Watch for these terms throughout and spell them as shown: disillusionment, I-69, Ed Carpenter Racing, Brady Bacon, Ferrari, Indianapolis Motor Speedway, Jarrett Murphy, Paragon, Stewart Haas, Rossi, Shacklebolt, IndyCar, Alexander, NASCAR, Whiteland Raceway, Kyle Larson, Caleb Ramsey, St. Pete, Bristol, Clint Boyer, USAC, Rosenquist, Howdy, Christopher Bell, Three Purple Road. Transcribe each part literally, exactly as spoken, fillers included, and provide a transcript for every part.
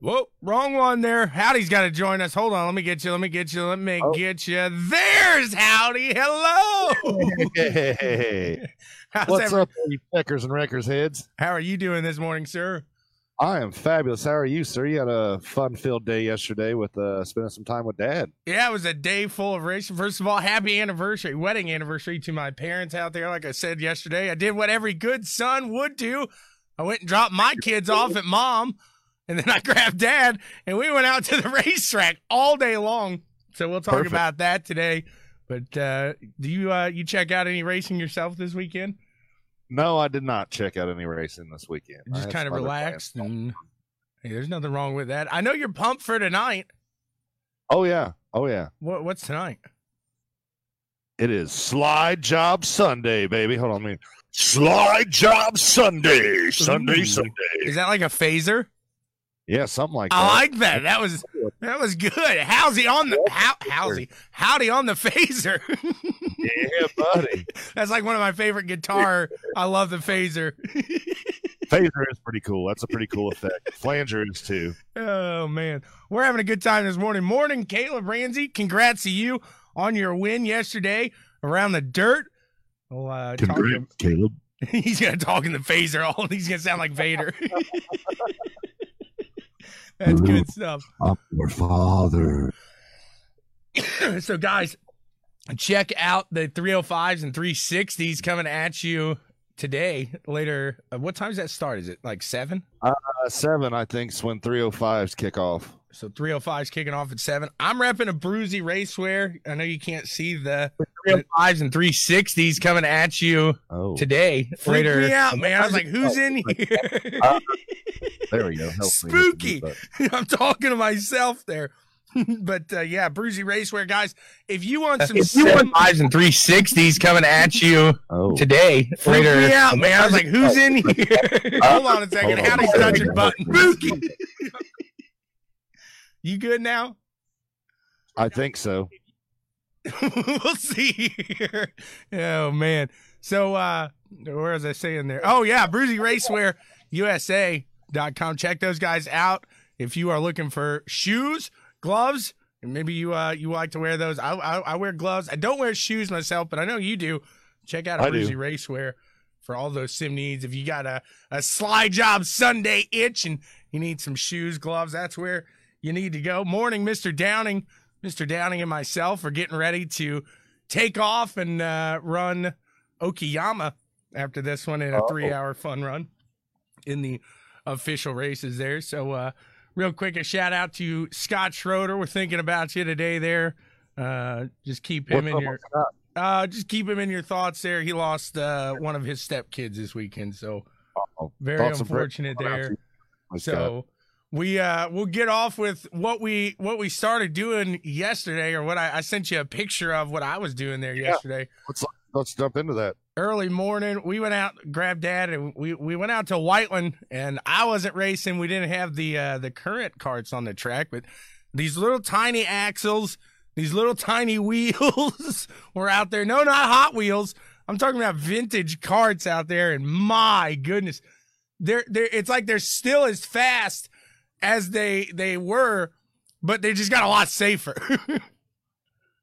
Whoa, wrong one there. Howdy's got to join us. Hold on. Let me get you. Let me get you. Let me oh. get you. There's Howdy. Hello. Hey. What's every- up, you peckers and wreckers heads? How are you doing this morning, sir? I am fabulous. How are you, sir? You had a fun-filled day yesterday with uh, spending some time with Dad. Yeah, it was a day full of racing. First of all, happy anniversary, wedding anniversary to my parents out there. Like I said yesterday, I did what every good son would do. I went and dropped my kids off at Mom. And then I grabbed Dad, and we went out to the racetrack all day long. So we'll talk Perfect. about that today. But uh, do you uh, you check out any racing yourself this weekend? No, I did not check out any racing this weekend. Just I kind of relaxed. And, hey, there's nothing wrong with that. I know you're pumped for tonight. Oh, yeah. Oh, yeah. What, what's tonight? It is Slide Job Sunday, baby. Hold on a minute. Slide Job Sunday. Sunday, Ooh. Sunday. Is that like a phaser? Yeah, something like that. I like that. That was that was good. Howdy on the how, howdy, howdy on the phaser. Yeah, buddy. That's like one of my favorite guitar. I love the phaser. Phaser is pretty cool. That's a pretty cool effect. Flanger is too. Oh man, we're having a good time this morning. Morning, Caleb Ramsey. Congrats to you on your win yesterday around the dirt. We'll, uh, Congrats, talk to Caleb. He's gonna talk in the phaser. All he's gonna sound like Vader. That's good stuff. I'm your father. So, guys, check out the three oh fives and three sixties coming at you today, later. Uh, what time does that start? Is it like seven? Uh, seven, I think, is when three oh fives kick off. So, three oh fives kicking off at seven. I'm repping a Bruzy Racewear. I know you can't see the three oh fives and three sixties coming at you oh. today, later. Freak me out, man. I was like, who's in here? Uh, There we go. Spooky. I'm talking to myself there. But, uh, yeah, Bruzy Racewear, guys, if you want some seven fives and three sixties coming at you oh. today. Freak later. me out, man. I was like, who's in here? Hold on a second. Howdy's touching button. Spooky. You good now? I think so. We'll see here. Oh, man. So, uh, where was I saying there? Oh, yeah, Bruzy Racewear U S A. Dot com. Check those guys out if you are looking for shoes, gloves, and maybe you uh you like to wear those. I I, I wear gloves. I don't wear shoes myself, but I know you do. Check out Bruzy Racewear for all those sim needs. If you got a a Slide Job Sunday itch and you need some shoes, gloves, that's where you need to go. Morning, Mister Downing, Mister Downing, and myself are getting ready to take off and uh, run Okayama after this one in a three hour fun run in the official races there. So uh real quick, a shout out to Scott Schroeder. We're thinking about you today there. Uh just keep him What's in your uh just keep him in your thoughts there. He lost uh one of his stepkids this weekend, so Uh-oh. very thoughts unfortunate there. So we uh we'll get off with what we what we started doing yesterday, or what I, I sent you a picture of what I was doing there yeah. yesterday. Let's let's jump into that. Early morning, we went out, grabbed Dad, and we, we went out to Whiteland, and I wasn't racing. We didn't have the uh, the current carts on the track, but these little tiny axles, these little tiny wheels were out there. No, not Hot Wheels. I'm talking about vintage carts out there, and my goodness. They're, they're, it's like they're still as fast as they they were, but they just got a lot safer.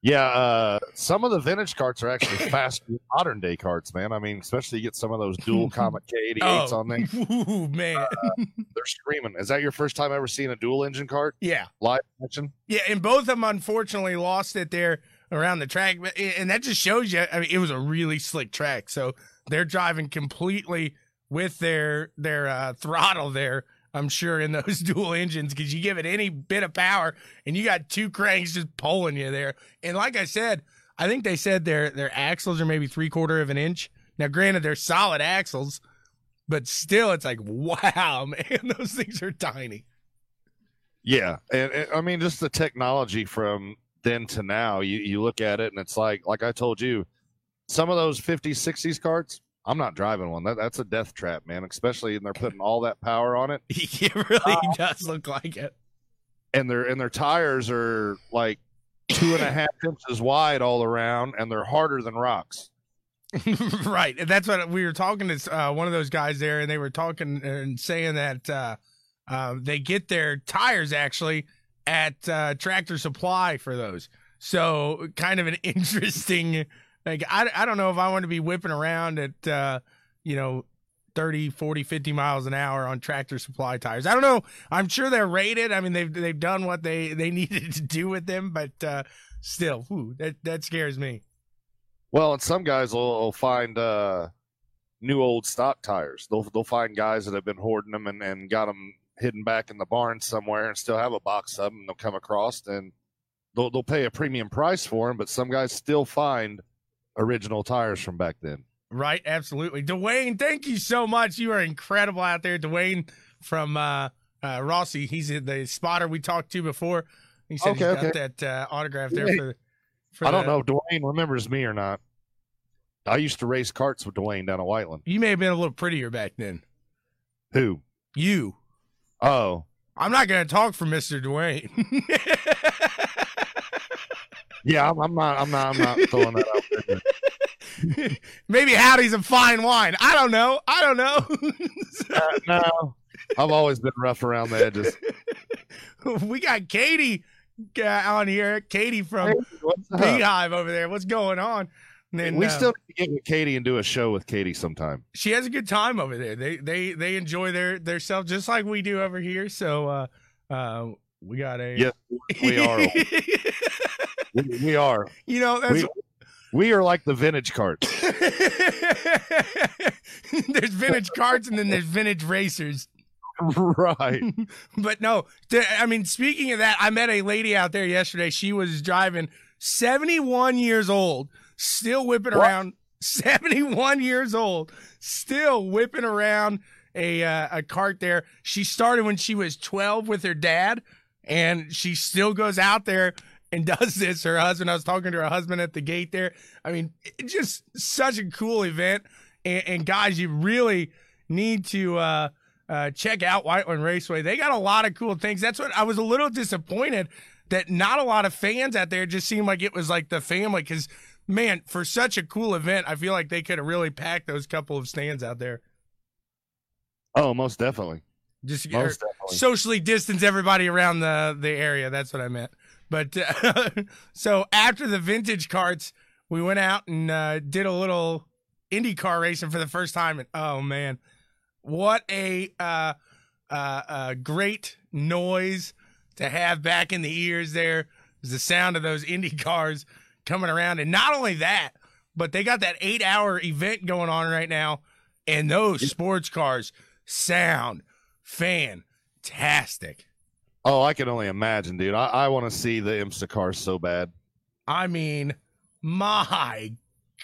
Yeah, uh, some of the vintage carts are actually faster than modern day carts, man. I mean, especially you get some of those dual Comet K eighty-eights oh. on there. Ooh, man. Uh, they're screaming. Is that your first time ever seeing a dual engine cart? Yeah. Live action? Yeah, and both of them unfortunately lost it there around the track. And that just shows you, I mean, it was a really slick track. So they're driving completely with their, their uh, throttle there, I'm sure, in those dual engines, because you give it any bit of power and you got two cranks just pulling you there. And like I said, I think they said their their axles are maybe three quarter of an inch. Now, granted, they're solid axles, but still, it's like, wow, man, those things are tiny. Yeah, and, and I mean, just the technology from then to now, you you look at it and it's like, like I told you, some of those fifties, sixties carts, I'm not driving one. That, that's a death trap, man, especially when they're putting all that power on it. It really uh, does look like it. And their and their tires are like two and a half inches wide all around, and they're harder than rocks. Right. And that's what we were talking to uh, one of those guys there, and they were talking and saying that uh, Uh, they get their tires actually at uh, Tractor Supply for those. So kind of an interesting, like, I, I don't know if I want to be whipping around at, uh, you know, thirty, forty, fifty miles an hour on Tractor Supply tires. I don't know. I'm sure they're rated. I mean, they've they've done what they, they needed to do with them, but uh, still, whew, that, that scares me. Well, and some guys will, will find uh, new old stock tires. They'll they'll find guys that have been hoarding them and, and got them hidden back in the barn somewhere and still have a box of them. They'll come across and they'll, they'll pay a premium price for them, but some guys still find original tires from back then. Right, absolutely. Dwayne, thank you so much. You are incredible out there. Dwayne from uh, uh, Rossi, he's the spotter we talked to before. He said okay, he's okay. got that uh, autograph there for the I don't know if Dwayne remembers me or not. I used to race carts with Dwayne down at Whiteland. You may have been a little prettier back then. Who? You. Oh. I'm not going to talk for Mister Dwayne. yeah, I'm, I'm not I'm not, I'm not throwing that out there. Maybe Howdy's a fine wine. I don't know. I don't know. uh, no. I've always been rough around the edges. We got Katie. Uh, on here, Katie from hey, Beehive over there. What's going on? And then, we uh, still need to get with Katie and do a show with Katie sometime. She has a good time over there. They they they enjoy their their self just like we do over here. So uh, uh, we got a yes, we are. we, we are. You know, that's... We, we are like the vintage carts. There's vintage carts and then there's vintage racers. Right. But no, I mean, speaking of that, I met a lady out there yesterday. She was driving seventy-one years old, still whipping what? around seventy-one years old, still whipping around a, uh, a cart there. She started when she was twelve with her dad, and she still goes out there and does this. Her husband, I was talking to her husband at the gate there. I mean, it's just such a cool event. And, and guys, you really need to, uh, Uh, check out Whiteland Raceway. They got a lot of cool things. That's what I was a little disappointed that not a lot of fans out there. It just seemed like it was like the family. Because, man, for such a cool event, I feel like they could have really packed those couple of stands out there. Oh, most definitely. Just to get most definitely. Socially distance everybody around the, the area. That's what I meant. But uh, so after the vintage carts, we went out and uh, did a little Indy car racing for the first time. And, oh, man. What a uh, uh, uh, great noise to have back in the ears there is the sound of those Indy cars coming around. And not only that, but they got that eight-hour event going on right now, and those sports cars sound fantastic. Oh, I can only imagine, dude. I, I want to see the IMSA cars so bad. I mean, my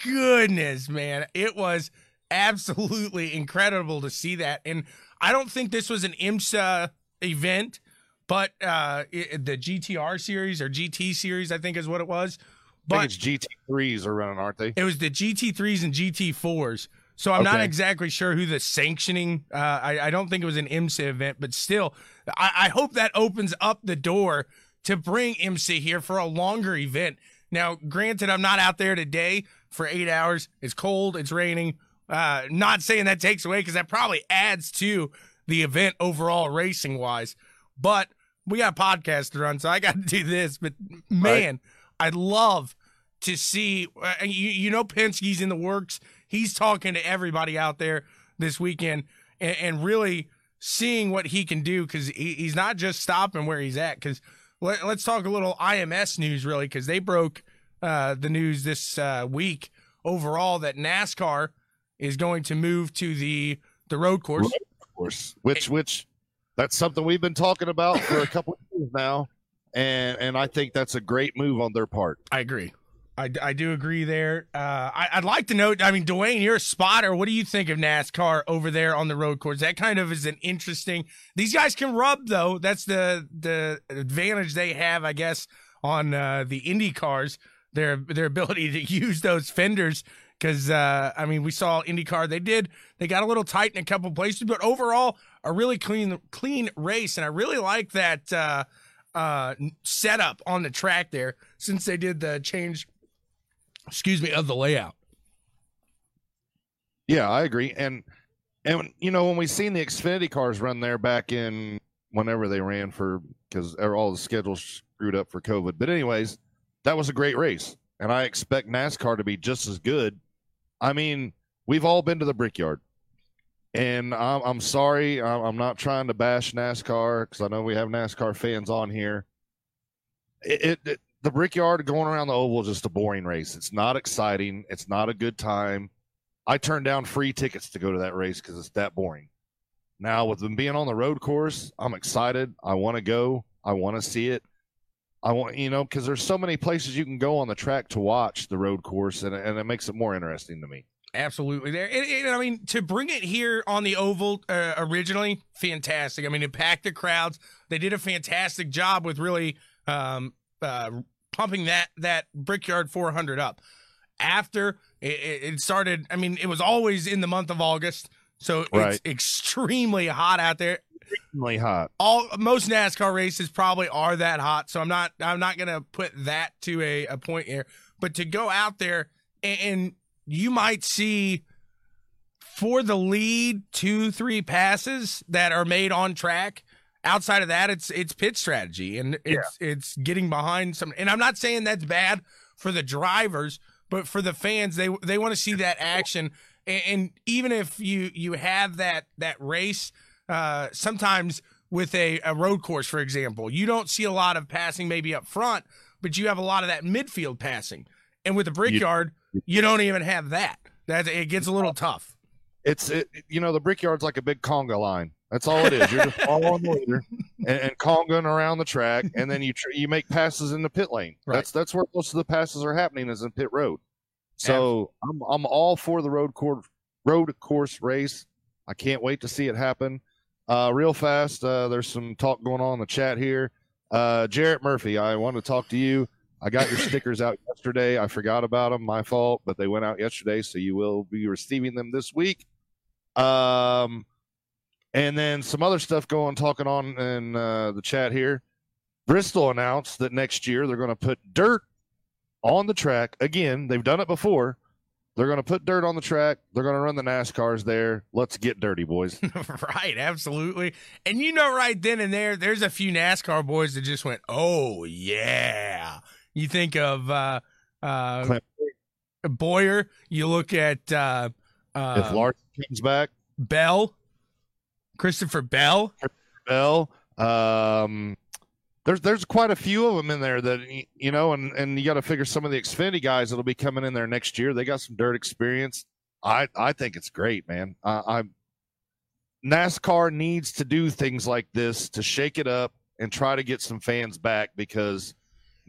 goodness, man. It was absolutely incredible to see that. And I don't think this was an IMSA event, but uh it, the G T R series or G T series, I think is what it was. But I think it's G T threes are running, aren't they? It was the G T threes and G T fours. So I'm okay. not exactly sure who the sanctioning, uh I, I don't think it was an IMSA event, but still, I, I hope that opens up the door to bring IMSA here for a longer event. Now, granted, I'm not out there today for eight hours. It's cold, it's raining. Uh, not saying that takes away, because that probably adds to the event overall racing wise, but we got a podcast to run, so I got to do this. But man, right. I'd love to see, uh, you, you know, Penske's in the works. He's talking to everybody out there this weekend and, and really seeing what he can do. Cause he, he's not just stopping where he's at. Cause let, let's talk a little I M S news really. Cause they broke, uh, the news this, uh, week overall that NASCAR is going to move to the the road course, road course, which which that's something we've been talking about for a couple of years now, and and I think that's a great move on their part. I agree, I, I do agree there. Uh, I, I'd like to know. I mean, Dwayne, you're a spotter. What do you think of NASCAR over there on the road course? That kind of is an interesting. These guys can rub though. That's the the advantage they have, I guess, on uh, the Indy cars. Their their ability to use those fenders. Because, uh, I mean, we saw IndyCar. They did. They got a little tight in a couple places. But overall, a really clean clean race. And I really like that uh, uh, setup on the track there since they did the change, excuse me, of the layout. Yeah, I agree. And, and you know, when we seen the Xfinity cars run there back in whenever they ran for, because all the schedules screwed up for COVID. But anyways, that was a great race, and I expect NASCAR to be just as good. I mean, we've all been to the Brickyard, and I'm, I'm sorry, I'm not trying to bash NASCAR because I know we have NASCAR fans on here. It, it, it the Brickyard going around the oval is just a boring race. It's not exciting. It's not a good time. I turned down free tickets to go to that race because it's that boring. Now, with them being on the road course, I'm excited. I want to go. I want to see it. I want, you know, because there's so many places you can go on the track to watch the road course, and, and it makes it more interesting to me. Absolutely. There. It, it, I mean, to bring it here on the oval uh, originally, fantastic. I mean, it packed the crowds. They did a fantastic job with really um, uh, pumping that, that Brickyard four hundred up. After it, it started, I mean, it was always in the month of August. So right. It's extremely hot out there. Extremely hot. All most NASCAR races probably are that hot. So I'm not I'm not gonna put that to a, a point here. But to go out there and, and you might see for the lead two, three passes that are made on track. Outside of that, it's it's pit strategy and it's yeah. it's getting behind some, and I'm not saying that's bad for the drivers, but for the fans, they they want to see that action. And even if you, you have that, that race, uh, sometimes with a, a road course, for example, you don't see a lot of passing maybe up front, but you have a lot of that midfield passing. And with the Brickyard, you, you don't even have that. That it gets a little tough. It's it, you know, the Brickyard's like a big conga line. That's all it is. You're just following the leader and, and congaing around the track, and then you tr- you make passes in the pit lane. Right. That's that's where most of the passes are happening, is in pit road. So I'm I'm all for the road course road course race. I can't wait to see it happen. Uh, real fast, uh, there's some talk going on in the chat here. Uh, Jarrett Murphy, I want to talk to you. I got your stickers out yesterday. I forgot about them. My fault, but they went out yesterday, so you will be receiving them this week. Um, and then some other stuff going talking on in uh, the chat here. Bristol announced that next year they're going to put dirt on the track. Again, they've done it before. They're going to put dirt on the track. They're going to run the NASCARs there. Let's get dirty, boys. Right, absolutely. And you know right then and there, there's a few NASCAR boys that just went, oh, yeah. You think of uh, uh, Boyer. You look at uh, uh, if Larson comes back. Bell. Christopher Bell. Bell. Um There's there's quite a few of them in there that, you know, and, and you got to figure some of the Xfinity guys that'll be coming in there next year. They got some dirt experience. I, I think it's great, man. I, I NASCAR needs to do things like this to shake it up and try to get some fans back, because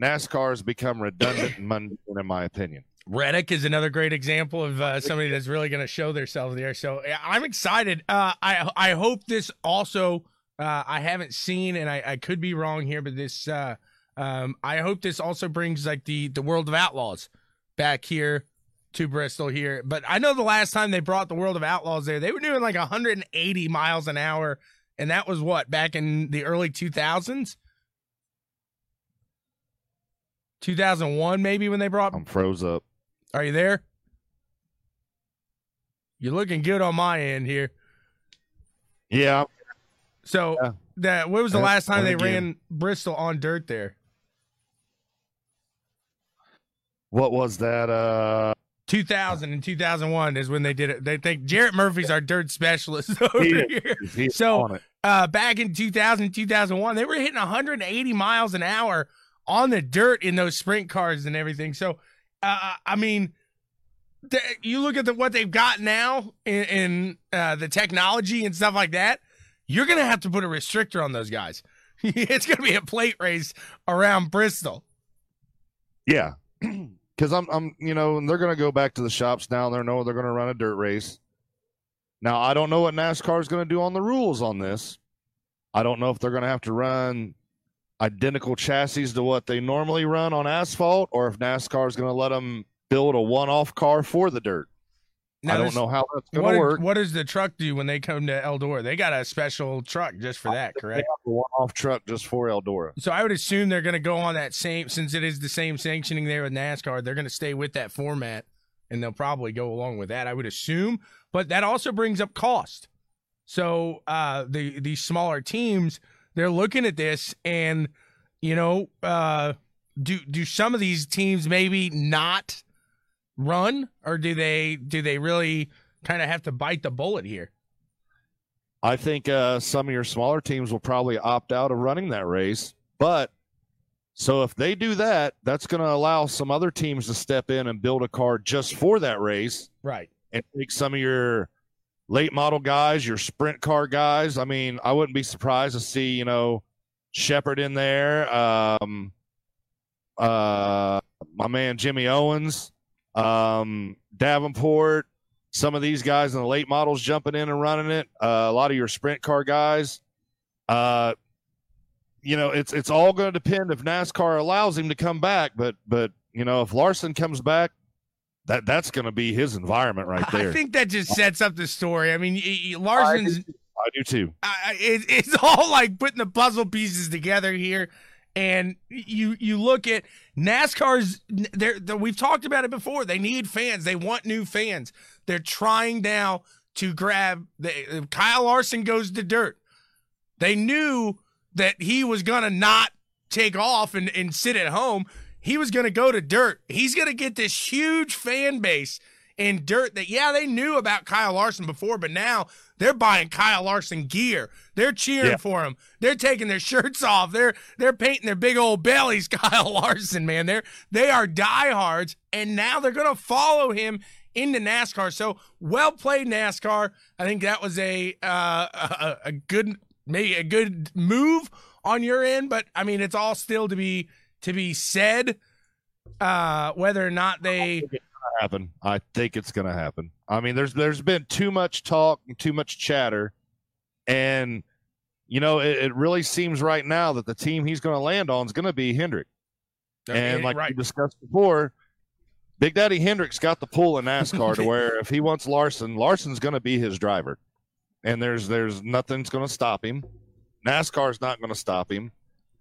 NASCAR has become redundant and mundane, in my opinion. Reddick is another great example of uh, somebody that's really going to show themselves there. So I'm excited. Uh, I I hope this also. Uh, I haven't seen, and I, I could be wrong here, but this uh, um, I hope this also brings like the, the World of Outlaws back here to Bristol here. But I know the last time they brought the World of Outlaws there, they were doing like one hundred eighty miles an hour, and that was what, back in the early two thousands? two thousand one maybe when they brought... I'm froze up. Are you there? You're looking good on my end here. Yeah. So yeah. that what was the last time they ran Bristol on dirt there? What was that? Uh, two thousand and two thousand one is when they did it. They think Jarrett Murphy's our dirt specialist over he, here. So uh, back in two thousand, two thousand one, they were hitting one hundred eighty miles an hour on the dirt in those sprint cars and everything. So, uh, I mean, th- you look at the, what they've got now in, in uh, the technology and stuff like that. You're going to have to put a restrictor on those guys. It's going to be a plate race around Bristol. Yeah. Cause I'm, I'm, you know, and they're going to go back to the shops now. They know they're going to run a dirt race. Now, I don't know what NASCAR is going to do on the rules on this. I don't know if they're going to have to run identical chassis to what they normally run on asphalt, or if NASCAR is going to let them build a one-off car for the dirt. Now, I don't know how that's going to work. What does the truck do when they come to Eldora? They got a special truck just for that, correct? They have a one-off truck just for Eldora. So I would assume they're going to go on that same, since it is the same sanctioning there with NASCAR, they're going to stay with that format, and they'll probably go along with that, I would assume. But that also brings up cost. So uh, the, the smaller teams, they're looking at this and, you know, uh, do do some of these teams maybe not run, or do they do they really kind of have to bite the bullet here? I think uh, some of your smaller teams will probably opt out of running that race, but so if they do that, that's going to allow some other teams to step in and build a car just for that race, right? And take some of your late model guys, your sprint car guys. I mean, I wouldn't be surprised to see, you know, Shepard in there, um, uh, my man Jimmy Owens, um, Davenport. Some of these guys in the late models jumping in and running it. Uh, a lot of your sprint car guys. Uh, you know, it's it's all going to depend if NASCAR allows him to come back. But but you know, if Larson comes back, that that's going to be his environment right there. I think that just sets up the story. I mean, Larson's. I do, I do too. I, it, it's all like putting the puzzle pieces together here, and you you look at NASCAR's. They're, they're, we've talked about it before. They need fans. They want new fans. They're trying now to grab the, Kyle Larson goes to dirt. They knew that he was going to not take off and, and sit at home. He was going to go to dirt. He's going to get this huge fan base in dirt that, yeah, they knew about Kyle Larson before, but now they're buying Kyle Larson gear. They're cheering yeah. for him. They're taking their shirts off. They're they're painting their big old bellies Kyle Larson, man. They're, they are diehards, and now they're going to follow him into NASCAR. So well played, NASCAR. I think that was a, uh, a a good maybe a good move on your end, but I mean it's all still to be to be said uh, whether or not they I think it's gonna happen. I think it's going to happen. I mean there's there's been too much talk and too much chatter, and you know it, it really seems right now that the team he's going to land on is going to be Hendrick, okay, and like right. we discussed before. Big Daddy Hendrick's got the pull in NASCAR to where if he wants Larson, Larson's going to be his driver, and there's there's nothing's going to stop him. NASCAR's not going to stop him.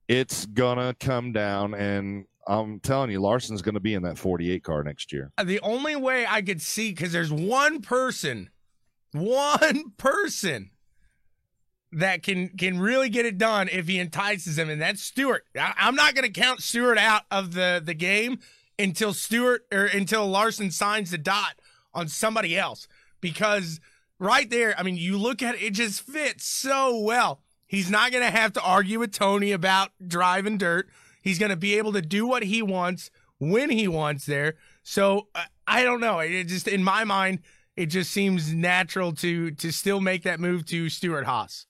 It's going to come down, and I'm telling you, Larson's going to be in that forty-eight car next year. The only way I could see, because there's one person, one person that can can really get it done if he entices him, and that's Stewart. I, I'm not going to count Stewart out of the, the game until Stewart or until Larson signs the dot on somebody else, because right there, I mean, you look at it, it just fits so well. He's not going to have to argue with Tony about driving dirt. He's going to be able to do what he wants when he wants there. So uh, I don't know. It just, in my mind, it just seems natural to, to still make that move to Stewart Haas.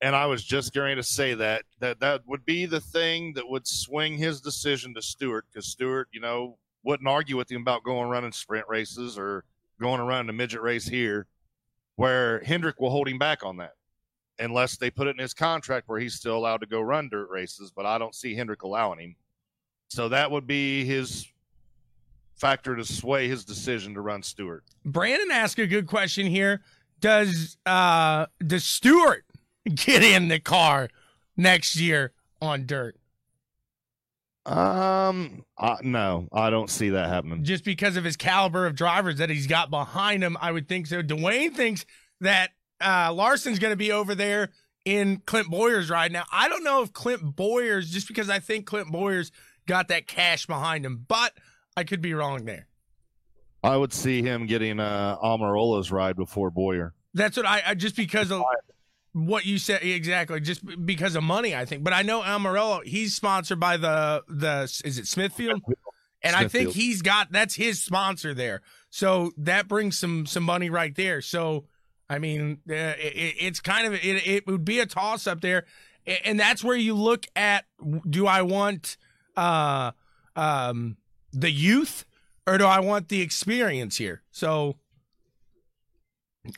And I was just going to say that, that that would be the thing that would swing his decision to Stewart, because Stewart, you know, wouldn't argue with him about going running sprint races or going to run a midget race here, where Hendrick will hold him back on that unless they put it in his contract where he's still allowed to go run dirt races, but I don't see Hendrick allowing him. So that would be his factor to sway his decision to run Stewart. Brandon asked a good question here. Does, uh, does Stewart get in the car next year on dirt? Um, uh, no, I don't see that happening. Just because of his caliber of drivers that he's got behind him, I would think so. Dwayne thinks that uh, Larson's going to be over there in Clint Boyer's ride. Now, I don't know if Clint Boyer's, just because I think Clint Boyer's got that cash behind him, but I could be wrong there. I would see him getting uh, Amarola's ride before Boyer. That's what I, I just because of... What you said, exactly, just because of money, I think. But I know Amarillo, he's sponsored by the, the is it Smithfield? And Smithfield. I think he's got, that's his sponsor there. So that brings some some money right there. So, I mean, uh, it, it's kind of, it, it would be a toss up there. And that's where you look at, do I want uh, um, the youth or do I want the experience here? So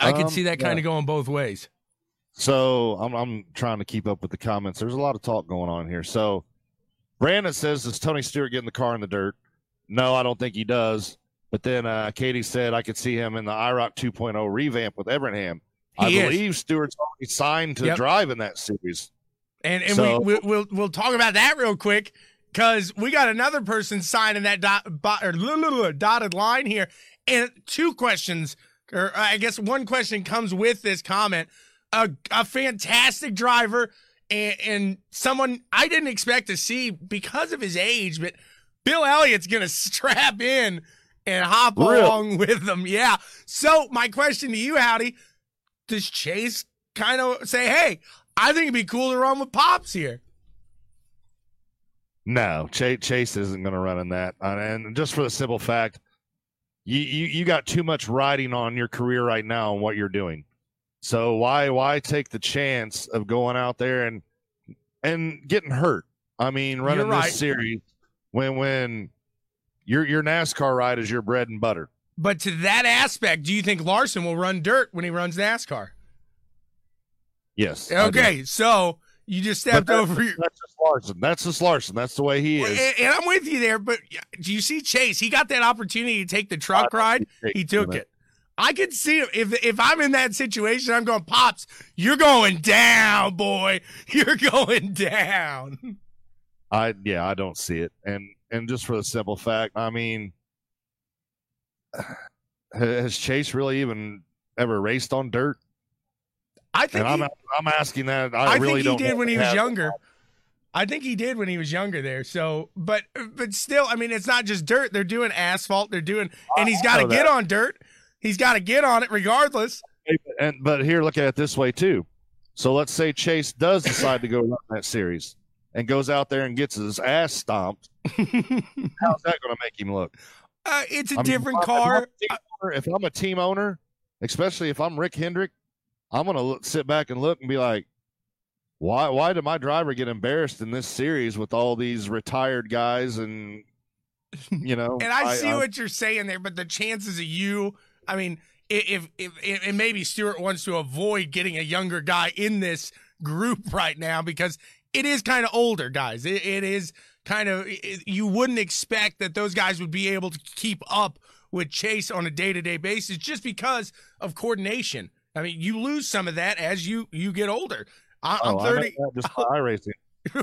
I um, could see that kind yeah. of going both ways. So I'm, I'm trying to keep up with the comments. There's a lot of talk going on here. So Brandon says, does Tony Stewart get in the car in the dirt? No, I don't think he does. But then uh, Katie said, I could see him in the IROC two point oh revamp with Everingham. I is. believe Stewart's already signed to yep. drive in that series. And and so, we, we, we'll we'll talk about that real quick, because we got another person signing that dot, bot, or, dotted line here. And two questions, or I guess one question comes with this comment. A, a fantastic driver and, and someone I didn't expect to see because of his age, but Bill Elliott's going to strap in and hop Real. along with them. Yeah. So my question to you, Howdy, does Chase kind of say, hey, I think it'd be cool to run with Pops here? No, Chase, Chase isn't going to run in that. And just for the simple fact, you, you, you got too much riding on your career right now and what you're doing. So why why take the chance of going out there and and getting hurt? I mean, running right. this series when when your your NASCAR ride is your bread and butter. But to that aspect, do you think Larson will run dirt when he runs NASCAR? Yes. Okay, so you just stepped that's, over your – That's just Larson. That's just Larson. That's the way he is. And, and I'm with you there, but do you see Chase? He got that opportunity to take the truck ride. He took it. I could see him. If if I'm in that situation, I'm going, Pops, you're going down, boy. You're going down. I Yeah, I don't see it. And, and just for the simple fact, I mean, has Chase really even ever raced on dirt? I think he, I'm, I'm asking that. I, I really don't. I think he did when he was younger. I think he did when he was younger there. So, but but still, I mean, it's not just dirt. They're doing asphalt. They're doing, and he's got to get on dirt. He's got to get on it regardless. And but here, look at it this way too. So let's say Chase does decide to go run that series and goes out there and gets his ass stomped. How's that going to make him look? Uh, it's a I different mean, if car. I'm owner, if I'm a team owner, especially if I'm Rick Hendrick, I'm going to look, sit back and look and be like, why why did my driver get embarrassed in this series with all these retired guys? And, you know. and I, I see I, what you're saying there, but the chances of you, I mean, if, if, if and maybe Stewart wants to avoid getting a younger guy in this group right now because it is kind of older guys. It, it is kind of – you wouldn't expect that those guys would be able to keep up with Chase on a day-to-day basis just because of coordination. I mean, you lose some of that as you, you get older. I, oh, I'm thirty. I know that just by I, racing.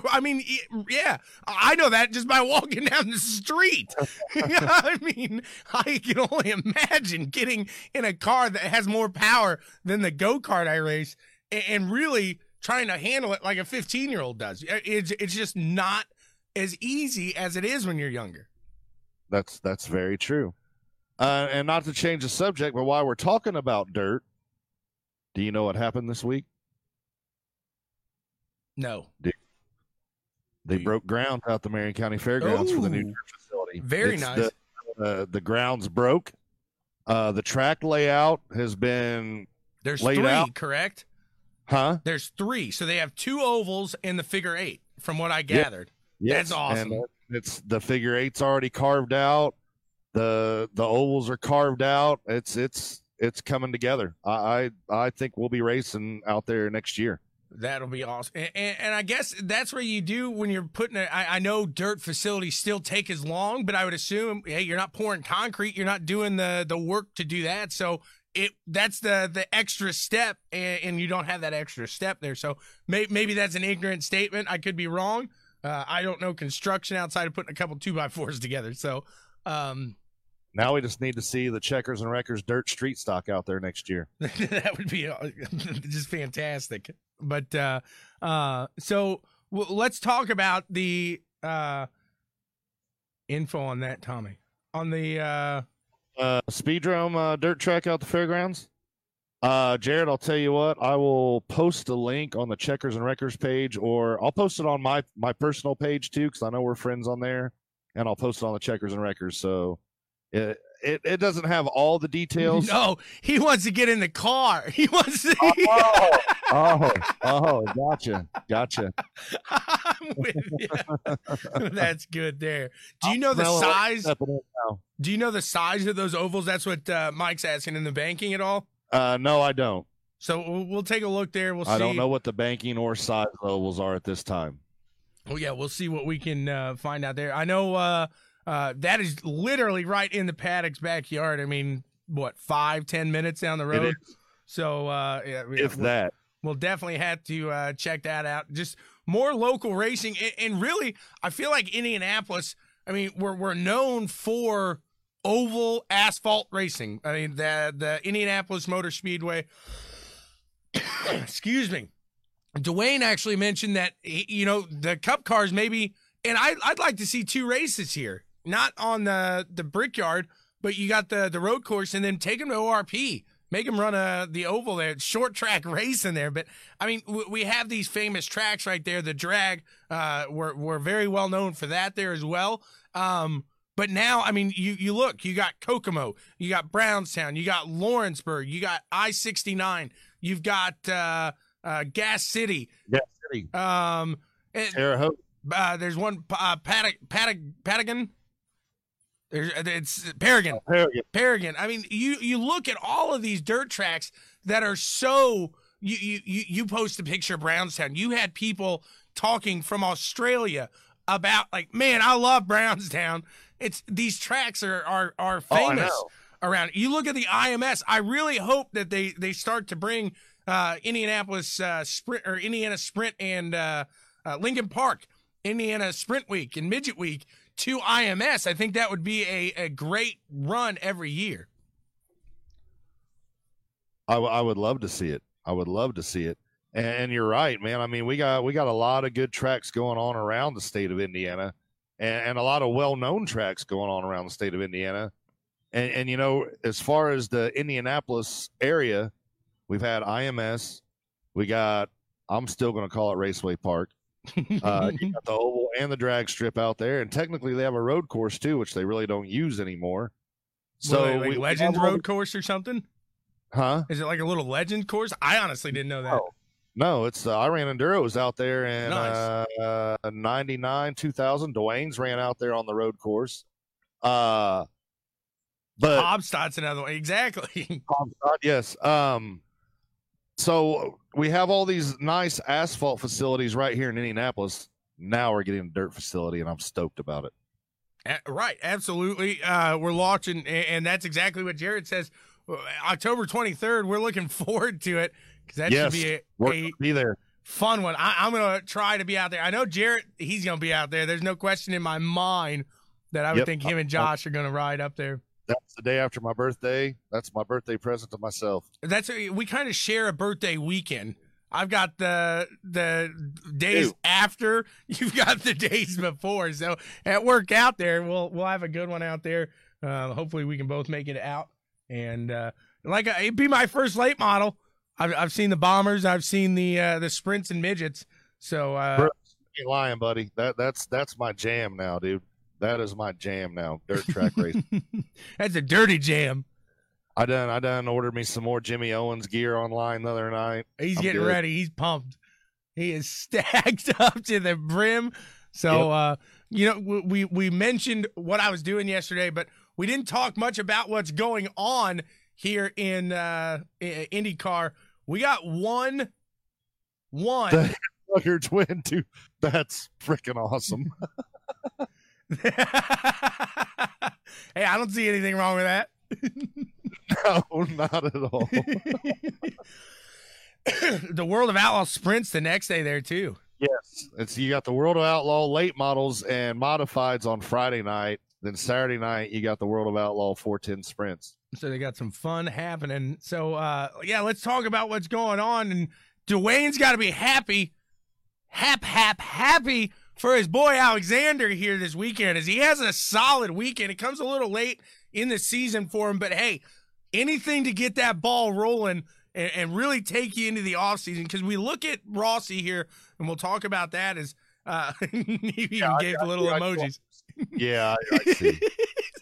I mean, yeah, I know that just by walking down the street. I mean, I can only imagine getting in a car that has more power than the go-kart I race and, and really trying to handle it like a fifteen-year-old does. It's it's just not as easy as it is when you're younger. That's that's very true. Uh, and not to change the subject, but while we're talking about dirt, do you know what happened this week? No. Dude, they Dude. broke ground out the Marion County Fairgrounds Ooh, for the new dirt facility. Very it's nice. The, uh, the grounds broke. Uh, the track layout has been There's laid three, out. correct? Huh? There's three. So they have two ovals and the figure eight, from what I gathered. Yep. That's yes. awesome. And it's the figure eight's already carved out. The the ovals are carved out. It's it's It's coming together. I, I I think we'll be racing out there next year. That'll be awesome. And, and, and I guess that's where you do when you're putting it. I know dirt facilities still take as long, but I would assume, hey, you're not pouring concrete. You're not doing the, the work to do that. So it that's the, the extra step, and, and you don't have that extra step there. So may, maybe that's an ignorant statement. I could be wrong. Uh, I don't know construction outside of putting a couple two-by-fours together. So – um now we just need to see the Checkers and Wreckers dirt street stock out there next year. That would be just fantastic. But uh, uh, so w- let's talk about the uh, info on that, Tommy. On the uh... Uh, Speedrome uh, dirt track out the fairgrounds. Uh, Jared, I'll tell you what. I will post a link on the Checkers and Wreckers page, or I'll post it on my, my personal page too, because I know we're friends on there, and I'll post it on the Checkers and Wreckers. So... It, it it doesn't have all the details. No, he wants to get in the car. He wants to. Oh, oh, oh gotcha, gotcha. I'm with you. That's good. There. Do you know the size? Do you know the size of those ovals? That's what uh, Mike's asking in the banking at all. Uh, no, I don't. So we'll take a look there. We'll. I see. I don't know what the banking or size ovals are at this time. Oh yeah, we'll see what we can uh, find out there. I know. Uh, Uh, that is literally right in the paddock's backyard. I mean, what, five, ten minutes down the road? So, uh, yeah, if we'll, that, we'll definitely have to uh, check that out. Just more local racing, and, and really, I feel like Indianapolis. I mean, we're we're known for oval asphalt racing. I mean, the the Indianapolis Motor Speedway. Excuse me. Dwayne actually mentioned that, you know, the Cup cars maybe, and I, I'd like to see two races here, not on the, the Brickyard, but you got the, the road course, and then take them to O R P, make them run a, the oval there, short track race in there. But, I mean, w- we have these famous tracks right there. The drag, uh, we're, we're very well known for that there as well. Um, but now, I mean, you, you look, you got Kokomo, you got Brownstown, you got Lawrenceburg, you got I sixty-nine, you've got uh, uh, Gas City. Gas City. Um, and, Terre Haute. Uh, there's one, uh, Patag- Patag- Patagon. There's, it's Paragon. Oh, Paragon. Paragon. I mean, you, you look at all of these dirt tracks that are so, you, you, you post a picture of Brownstown. You had people talking from Australia about, like, man, I love Brownstown. It's these tracks are are, are famous oh, around. You look at the I M S. I really hope that they, they start to bring uh, Indianapolis uh, Sprint or Indiana Sprint and uh, uh, Lincoln Park, Indiana Sprint Week and Midget Week to I M S. I think that would be a, a great run every year. I, w- I would love to see it. I would love to see it. And you're right, man. I mean, we got we got a lot of good tracks going on around the state of Indiana, and, and a lot of well-known tracks going on around the state of Indiana. And, and, you know, as far as the Indianapolis area, we've had I M S. We got, I'm still going to call it Raceway Park. Uh, you got the oval and the drag strip out there. And technically they have a road course, too, which they really don't use anymore. So well, like we, Legends we Road Course or something? Huh? Is it like a little Legend course? I honestly didn't know that. Oh. No, it's uh, I ran enduros out there in nice. uh, uh, ninety-nine, two thousand. Dwayne's ran out there on the road course. Uh, but Hobstott's another one. Exactly. Hobstott, yes. Um, so we have all these nice asphalt facilities right here in Indianapolis. Now we're getting a dirt facility, and I'm stoked about it. Uh, right, absolutely. Uh, we're launching, and that's exactly what Jared says. October twenty-third, we're looking forward to it. Because that yes, should be a, a be there. Fun one. I, I'm going to try to be out there. I know Jarrett, he's going to be out there. There's no question in my mind that I would yep. think him and Josh are going to ride up there. That's the day after my birthday. That's my birthday present to myself. That's we kind of share a birthday weekend. I've got the the days Ew. after. You've got the days before. So at work out there, we'll we'll have a good one out there. Uh, hopefully we can both make it out. And uh, like I, it'd be my first late model. I've I've seen the bombers, I've seen the uh, the sprints and midgets. So uh, Bro, you ain't lying, buddy. That that's that's my jam now, dude. That is my jam now. Dirt track race. That's a dirty jam. I done I done ordered me some more Jimmy Owens gear online the other night. He's I'm getting good. ready. He's pumped. He is stacked up to the brim. So yep. uh, you know we we mentioned what I was doing yesterday, but we didn't talk much about what's going on here in uh, Indy car. We got one, one. The Hamburger twin, too. That's freaking awesome. Hey, I don't see anything wrong with that. No, not at all. The World of Outlaws sprints the next day there, too. Yes. It's, you got the World of Outlaw late models and modifieds on Friday night. Then Saturday night, you got the World of Outlaw four ten sprints. So they got some fun happening. So, uh, yeah, let's talk about what's going on. And Dwayne's got to be happy, hap, hap, happy for his boy Alexander here this weekend, as he has a solid weekend. It comes a little late in the season for him, but, hey, anything to get that ball rolling and, and really take you into the offseason, because we look at Rossi here, and we'll talk about that as uh, he even yeah, gave I, little I, emojis. I, yeah, I, I see.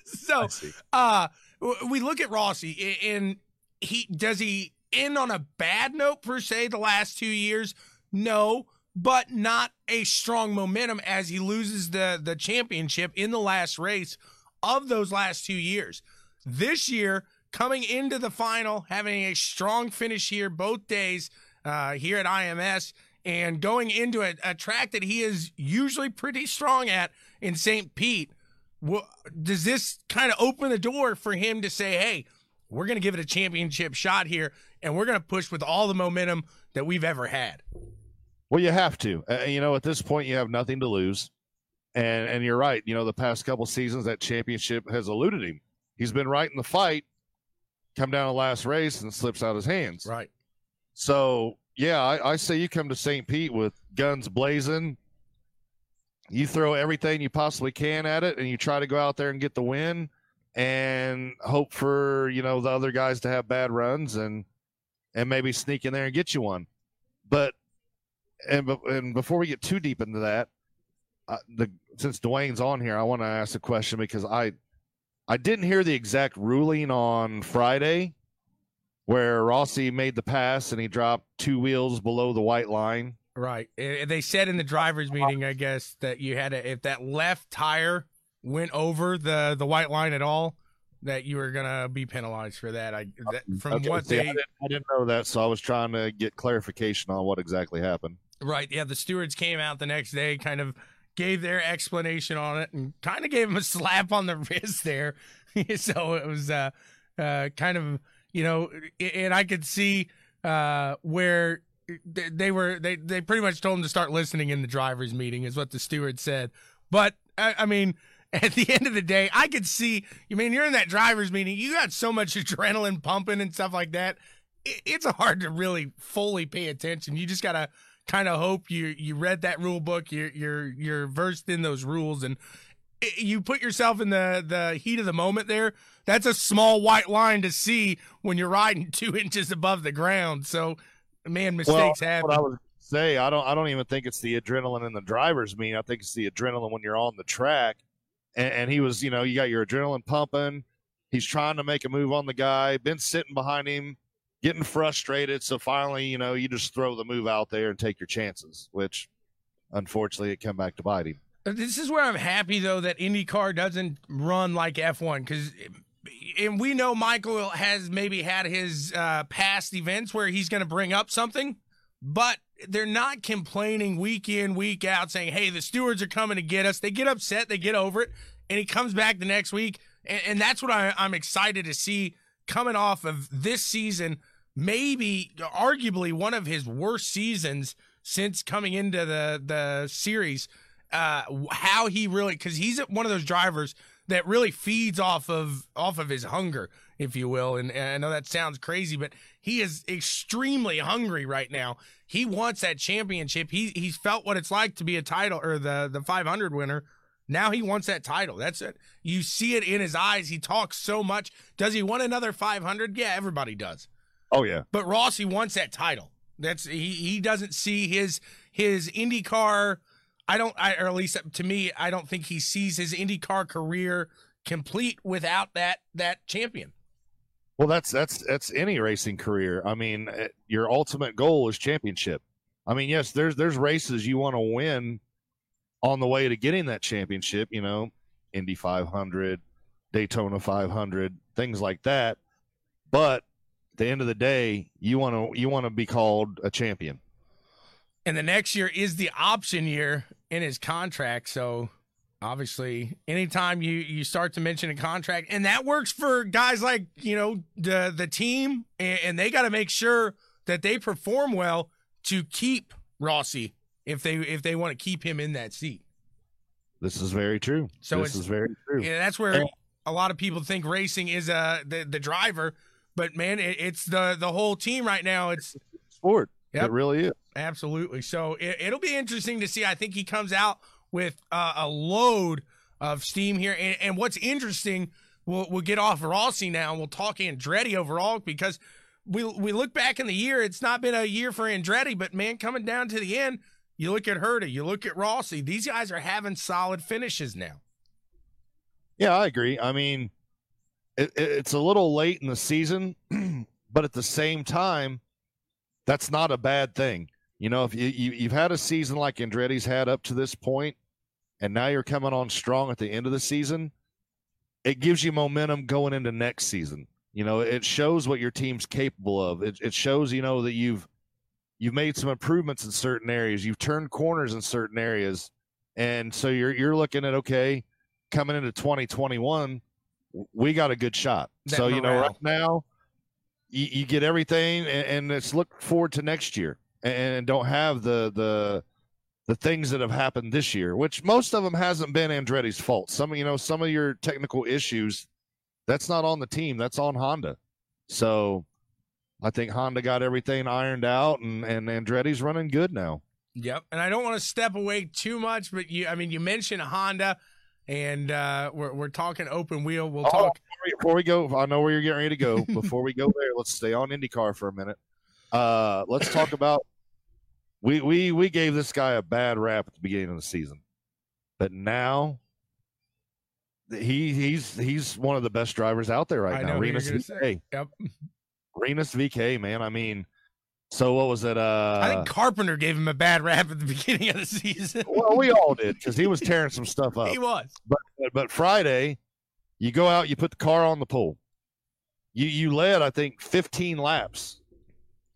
So, I see. uh We look at Rossi, and he does he end on a bad note, per se, the last two years? No, but not a strong momentum as he loses the, the championship in the last race of those last two years. This year, coming into the final, having a strong finish here both days uh, here at I M S, and going into a, a track that he is usually pretty strong at in Saint Pete. Well, does this kind of open the door for him to say, hey, we're going to give it a championship shot here, and we're going to push with all the momentum that we've ever had? Well, you have to. Uh, you know, at this point, you have nothing to lose. And and you're right. You know, the past couple seasons, that championship has eluded him. He's been right in the fight, come down the last race, and slips out his hands. Right. So yeah, I, I say you come to Saint Pete with guns blazing. You throw everything you possibly can at it, and you try to go out there and get the win and hope for, you know, the other guys to have bad runs and and maybe sneak in there and get you one. But and, and before we get too deep into that, uh, the since Dwayne's on here, I want to ask a question because I I didn't hear the exact ruling on Friday where Rossi made the pass and he dropped two wheels below the white line. Right. They said in the driver's meeting, I guess, that you had to, if that left tire went over the, the white line at all, that you were going to be penalized for that. I that, From okay, what see, they... I didn't, I didn't know that, so I was trying to get clarification on what exactly happened. Right. Yeah, the stewards came out the next day, kind of gave their explanation on it, and kind of gave him a slap on the wrist there. So it was uh, uh, kind of, you know, and I could see uh, where... They were they, they pretty much told him to start listening in the driver's meeting is what the steward said. But, I, I mean, at the end of the day, I could see, you I mean, you're in that driver's meeting. You got so much adrenaline pumping and stuff like that. It, it's hard to really fully pay attention. You just got to kind of hope you you read that rule book. You're, you're, you're versed in those rules. And it, you put yourself in the, the heat of the moment there. That's a small white line to see when you're riding two inches above the ground. So, man, mistakes well, happen. What I would say, I don't, I don't even think it's the adrenaline in the driver's meeting. I think it's the adrenaline when you're on the track. And, and he was, you know, you got your adrenaline pumping. He's trying to make a move on the guy. Been sitting behind him, getting frustrated. So finally, you know, you just throw the move out there and take your chances, which unfortunately it come back to bite him. This is where I'm happy though that IndyCar doesn't run like F one because. And we know Michael has maybe had his uh, past events where he's going to bring up something, but they're not complaining week in, week out, saying, hey, the stewards are coming to get us. They get upset. They get over it. And he comes back the next week. And, and that's what I, I'm excited to see coming off of this season, maybe arguably one of his worst seasons since coming into the, the series, uh, how he really – because he's one of those drivers – that really feeds off of off of his hunger, if you will. And, and I know that sounds crazy, but he is extremely hungry right now. He wants that championship. He he's felt what it's like to be a title or the the five hundred winner. Now he wants that title. That's it. You see it in his eyes. He talks so much. Does he want another five hundred? Yeah, everybody does. Oh yeah. But Rossi wants that title. That's he he doesn't see his his IndyCar. I don't, I, or at least to me, I don't think he sees his IndyCar career complete without that that champion. Well, that's that's that's any racing career. I mean, your ultimate goal is championship. I mean, yes, there's there's races you want to win on the way to getting that championship. You know, Indy five hundred, Daytona five hundred, things like that. But at the end of the day, you want to you want to be called a champion. And the next year is the option year in his contract. So obviously anytime you, you start to mention a contract, and that works for guys like, you know, the, the team, and, and they got to make sure that they perform well to keep Rossi if they if they want to keep him in that seat. This is very true. So this it's, is very true. Yeah, that's where a lot of people think racing is uh, the, the driver. But, man, it, it's the, the whole team right now. It's sport. Yep. It really is. Absolutely. So it, it'll be interesting to see. I think he comes out with uh, a load of steam here. And, and what's interesting, we'll, we'll get off Rossi now, and we'll talk Andretti overall because we we look back in the year. It's not been a year for Andretti, but, man, coming down to the end, you look at Herta, you look at Rossi. These guys are having solid finishes now. Yeah, I agree. I mean, it, it's a little late in the season, but at the same time, that's not a bad thing. You know, if you, you, you've had a season like Andretti's had up to this point, and now you're coming on strong at the end of the season, it gives you momentum going into next season. You know, it shows what your team's capable of. It, it shows, you know, that you've you've made some improvements in certain areas. You've turned corners in certain areas. And so you're you're looking at, okay, coming into twenty twenty-one, we got a good shot. That so, morale. You know, right now, You, you get everything, and, and it's look forward to next year, and, and don't have the the the things that have happened this year, which most of them hasn't been Andretti's fault. Some, you know, some of your technical issues, that's not on the team, that's on Honda. So I think Honda got everything ironed out, and, and Andretti's running good now. Yep, and I don't want to step away too much, but you, I mean, you mentioned Honda, and uh, we're we're talking open wheel. We'll oh, talk before we go. I know where you're getting ready to go. Before we go there, let's stay on IndyCar for a minute. Uh, let's talk about we we we gave this guy a bad rap at the beginning of the season, but now he he's he's one of the best drivers out there right I now. Rinus VeeKay. Yep. Rinus VeeKay, man. I mean. So what was it? Uh, I think Carpenter gave him a bad rap at the beginning of the season. Well, we all did because he was tearing some stuff up. He was. But but Friday, you go out, you put the car on the pole. You you led, I think, fifteen laps,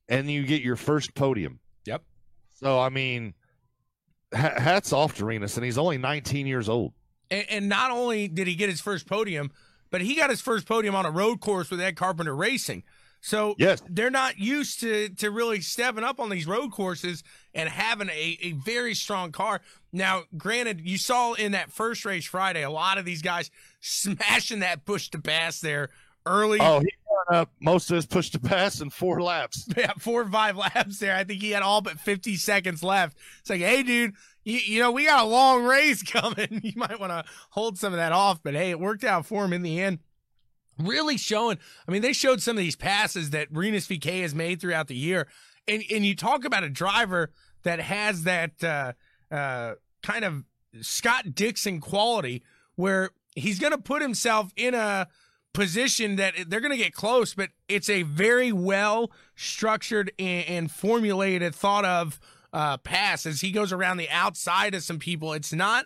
and you get your first podium. Yep. So, I mean, ha- hats off to Rinus, and he's only nineteen years old. And, and not only did he get his first podium, but he got his first podium on a road course with Ed Carpenter Racing. So yes. They're not used to, to really stepping up on these road courses and having a, a very strong car. Now, granted, you saw in that first race Friday, a lot of these guys smashing that push to pass there early. Oh, he got up most of his push to pass in four laps. Yeah, four or five laps there. I think he had all but fifty seconds left. It's like, hey, dude, you, you know, we got a long race coming. You might want to hold some of that off. But, hey, it worked out for him in the end. Really showing, I mean, they showed some of these passes that Rinus VeeKay has made throughout the year. And and you talk about a driver that has that uh, uh, kind of Scott Dixon quality where he's going to put himself in a position that they're going to get close, but it's a very well-structured and, and formulated, thought of uh, pass as he goes around the outside of some people. It's not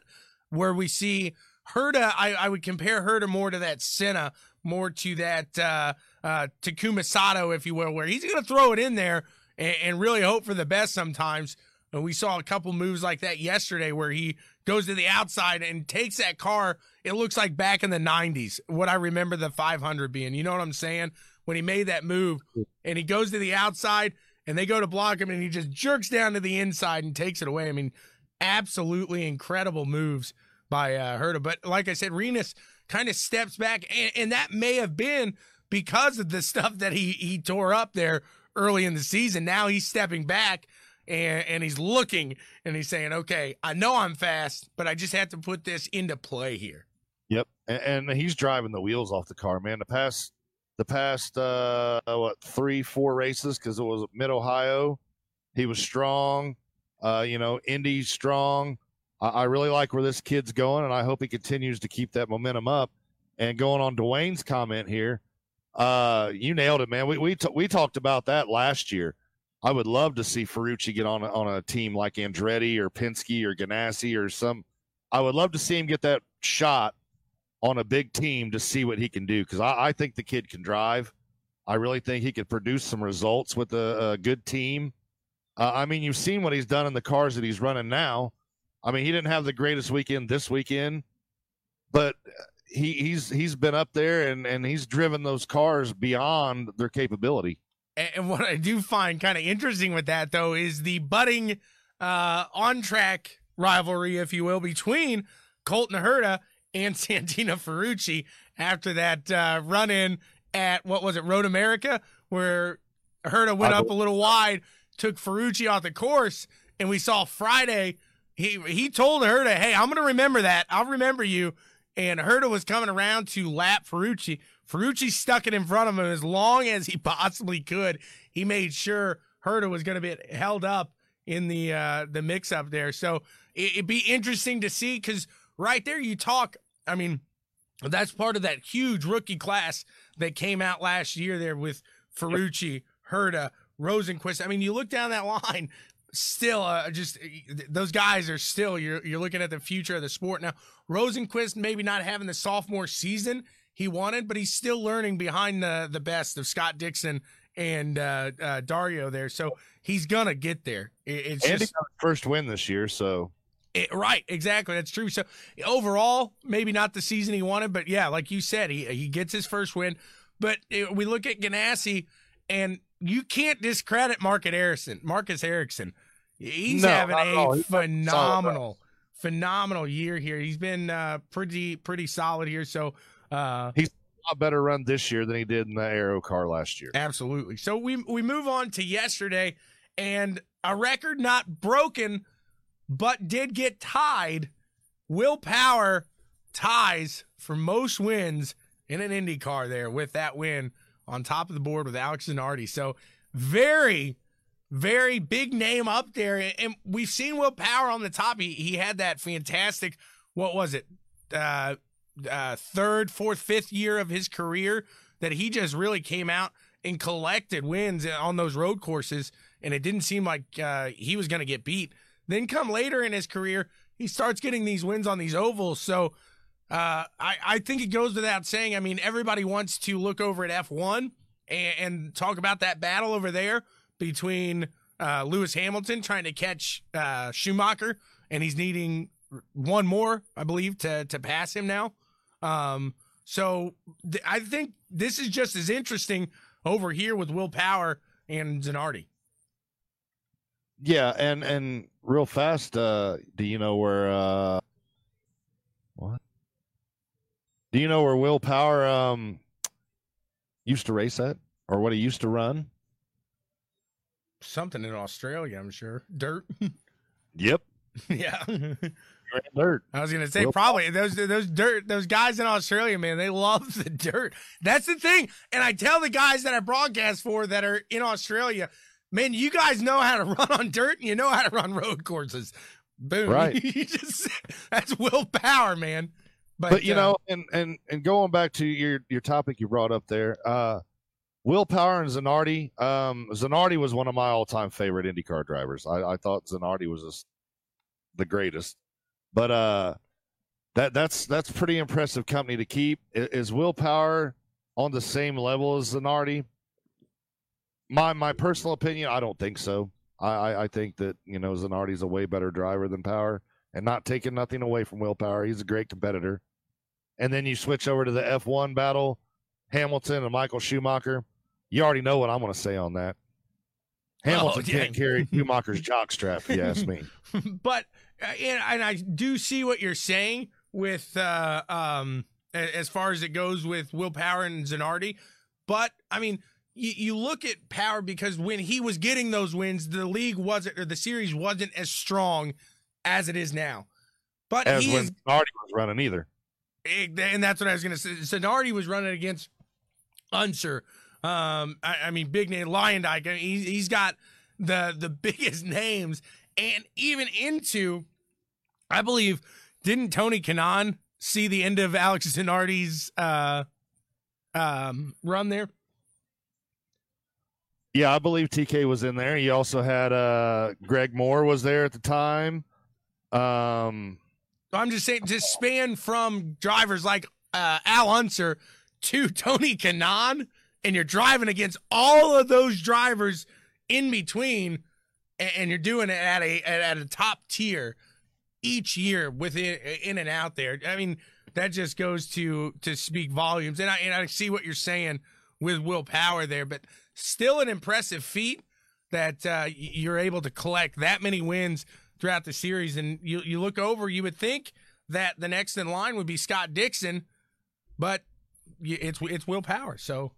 where we see Herta. I, I would compare Herta more to that Senna, more to that uh, uh, Takuma Sato, if you will, where he's going to throw it in there and, and really hope for the best sometimes. And we saw a couple moves like that yesterday where he goes to the outside and takes that car. It looks like back in the nineties, what I remember the five hundred being. You know what I'm saying? When he made that move and he goes to the outside and they go to block him and he just jerks down to the inside and takes it away. I mean, absolutely incredible moves by uh, Herta. But like I said, Rinus kind of steps back, and, and that may have been because of the stuff that he, he tore up there early in the season. Now he's stepping back, and, and he's looking, and he's saying, okay, I know I'm fast, but I just have to put this into play here. Yep, and, and he's driving the wheels off the car, man. The past, the past uh, what, three, four races, because it was Mid-Ohio, he was strong, uh, you know, Indy strong. I really like where this kid's going, and I hope he continues to keep that momentum up. And going on Dwayne's comment here, uh, you nailed it, man. We we t- we talked about that last year. I would love to see Ferrucci get on a, on a team like Andretti or Penske or Ganassi or some. I would love to see him get that shot on a big team to see what he can do, because I, I think the kid can drive. I really think he could produce some results with a, a good team. Uh, I mean, you've seen what he's done in the cars that he's running now. I mean, he didn't have the greatest weekend this weekend, but he, he's he's been up there and, and he's driven those cars beyond their capability. And what I do find kind of interesting with that, though, is the budding uh, on-track rivalry, if you will, between Colton Herta and Santino Ferrucci after that uh, run-in at, what was it, Road America, where Herta went up a little wide, took Ferrucci off the course, and we saw Friday – He he told Herta, hey, I'm going to remember that. I'll remember you. And Herta was coming around to lap Ferrucci. Ferrucci stuck it in front of him as long as he possibly could. He made sure Herta was going to be held up in the uh, the mix-up there. So it, it'd be interesting to see, because right there you talk, I mean, that's part of that huge rookie class that came out last year there with Ferrucci, Herta, Rosenquist. I mean, you look down that line. Still, uh, just those guys are still. You're you're looking at the future of the sport now. Rosenquist maybe not having the sophomore season he wanted, but he's still learning behind the the best of Scott Dixon and uh, uh, Dario there. So he's gonna get there. It's and just, he got his first win this year, so it, right, exactly, that's true. So overall, maybe not the season he wanted, but yeah, like you said, he he gets his first win. But it, we look at Ganassi and. You can't discredit Marcus Ericsson. Marcus Ericsson, he's no, having a he's phenomenal, phenomenal year here. He's been uh, pretty, pretty solid here. So uh, he's lot better run this year than he did in the Aero car last year. Absolutely. So we we move on to yesterday, and a record not broken, but did get tied. Willpower ties for most wins in an Indy car there with that win on top of the board with Alex Zanardi. So very, very big name up there. And we've seen Willpower on the top. He, he had that fantastic, what was it, uh, uh, third, fourth, fifth year of his career that he just really came out and collected wins on those road courses, and it didn't seem like uh, he was going to get beat. Then come later in his career, he starts getting these wins on these ovals. So uh, I, I think it goes without saying. I mean, everybody wants to look over at F one and, and talk about that battle over there between uh, Lewis Hamilton trying to catch uh, Schumacher, and he's needing one more, I believe, to, to pass him now. Um, so th- I think this is just as interesting over here with Willpower and Zanardi. Yeah, and, and real fast, uh, do you know where uh, what? Do you know where Willpower um used to race at, or what he used to run? Something in Australia, I'm sure. Dirt. Yep. Yeah. Dirt. I was gonna say Willpower. Probably those those dirt those guys in Australia, man, they love the dirt. That's the thing, and I tell the guys that I broadcast for that are in Australia. Man, you guys know how to run on dirt, and you know how to run road courses. Boom. Right. You just, that's Willpower, man. But, but you uh, know, and, and and going back to your, your topic you brought up there, uh, Willpower and Zanardi. Um, Zanardi was one of my all-time favorite IndyCar drivers. I, I thought Zanardi was just the greatest. But uh, that that's that's pretty impressive company to keep. Is, is Willpower on the same level as Zanardi? My my personal opinion, I don't think so. I, I, I think that, you know, Zanardi's a way better driver than Power, and not taking nothing away from Willpower. He's a great competitor. And then you switch over to the F one battle, Hamilton and Michael Schumacher. You already know what I'm going to say on that. Hamilton oh, can't carry Schumacher's jockstrap, if you ask me. But, and, and I do see what you're saying with, uh, um, as far as it goes with Willpower and Zanardi. But, I mean, you look at Power, because when he was getting those wins, the league wasn't, or the series wasn't as strong as it is now. But as he when is, Zanardi was running either. And that's what I was going to say. Zanardi was running against Unser. Um, I, I mean, big name, Leyendyke. I mean, he's, he's got the, the biggest names. And even into, I believe, didn't Tony Kanaan see the end of Alex Zanardi's uh, um, run there? Yeah, I believe T K was in there. He also had uh, Greg Moore was there at the time. Um, I'm just saying, just span from drivers like uh, Al Unser to Tony Kanaan, and you're driving against all of those drivers in between, and, and you're doing it at a at a top tier each year within in and out there. I mean, that just goes to to speak volumes. And I and I see what you're saying with Willpower there, but still an impressive feat that uh, you're able to collect that many wins throughout the series. And you, you look over, you would think that the next in line would be Scott Dixon, but it's it's Willpower. So,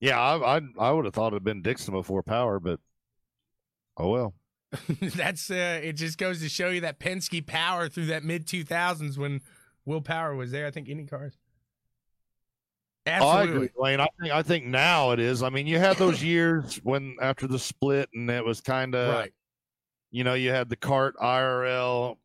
yeah, I I, I would have thought it had been Dixon before Power, but oh well. That's uh, it. Just goes to show you that Penske Power through that mid two thousands when Willpower was there. I think Indy cars. Absolutely. I agree, Dwayne. I think I think now it is. I mean, you had those years when after the split, and it was kind of, right. You know, you had the CART I R L.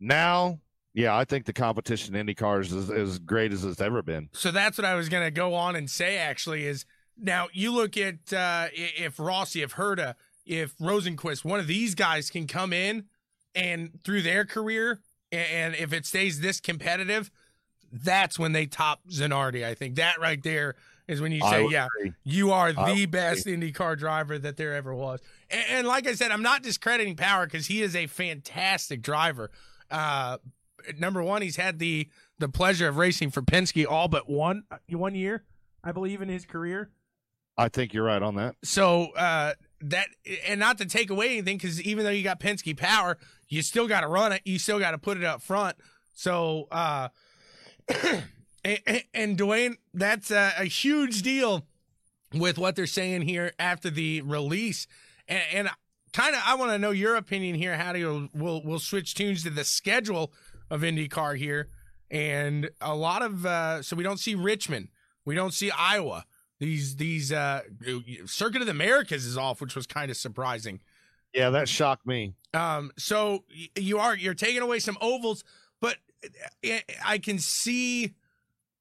Now, yeah, I think the competition in IndyCars is as great as it's ever been. So that's what I was going to go on and say. Actually, is now you look at uh, if Rossi, if Herta, if Rosenquist, one of these guys can come in and through their career, and if it stays this competitive, that's when they top Zanardi. I think that right there is when you say, yeah, agree. You are the best IndyCar driver that there ever was. And, and like I said, I'm not discrediting Power because he is a fantastic driver. Uh, number one, he's had the, the pleasure of racing for Penske all but one, one year, I believe, in his career. I think you're right on that. So uh, that, and not to take away anything, because even though you got Penske Power, you still got to run it. You still got to put it up front. So, uh, And, and, and Dwayne, that's a, a huge deal with what they're saying here after the release. And, and kind of, I want to know your opinion here. How do you, we'll, we'll switch tunes to the schedule of IndyCar here. And a lot of, uh, so we don't see Richmond. We don't see Iowa. These, these, uh, Circuit of the Americas is off, which was kind of surprising. Yeah, that shocked me. Um, so you are, you're taking away some ovals, but I can see,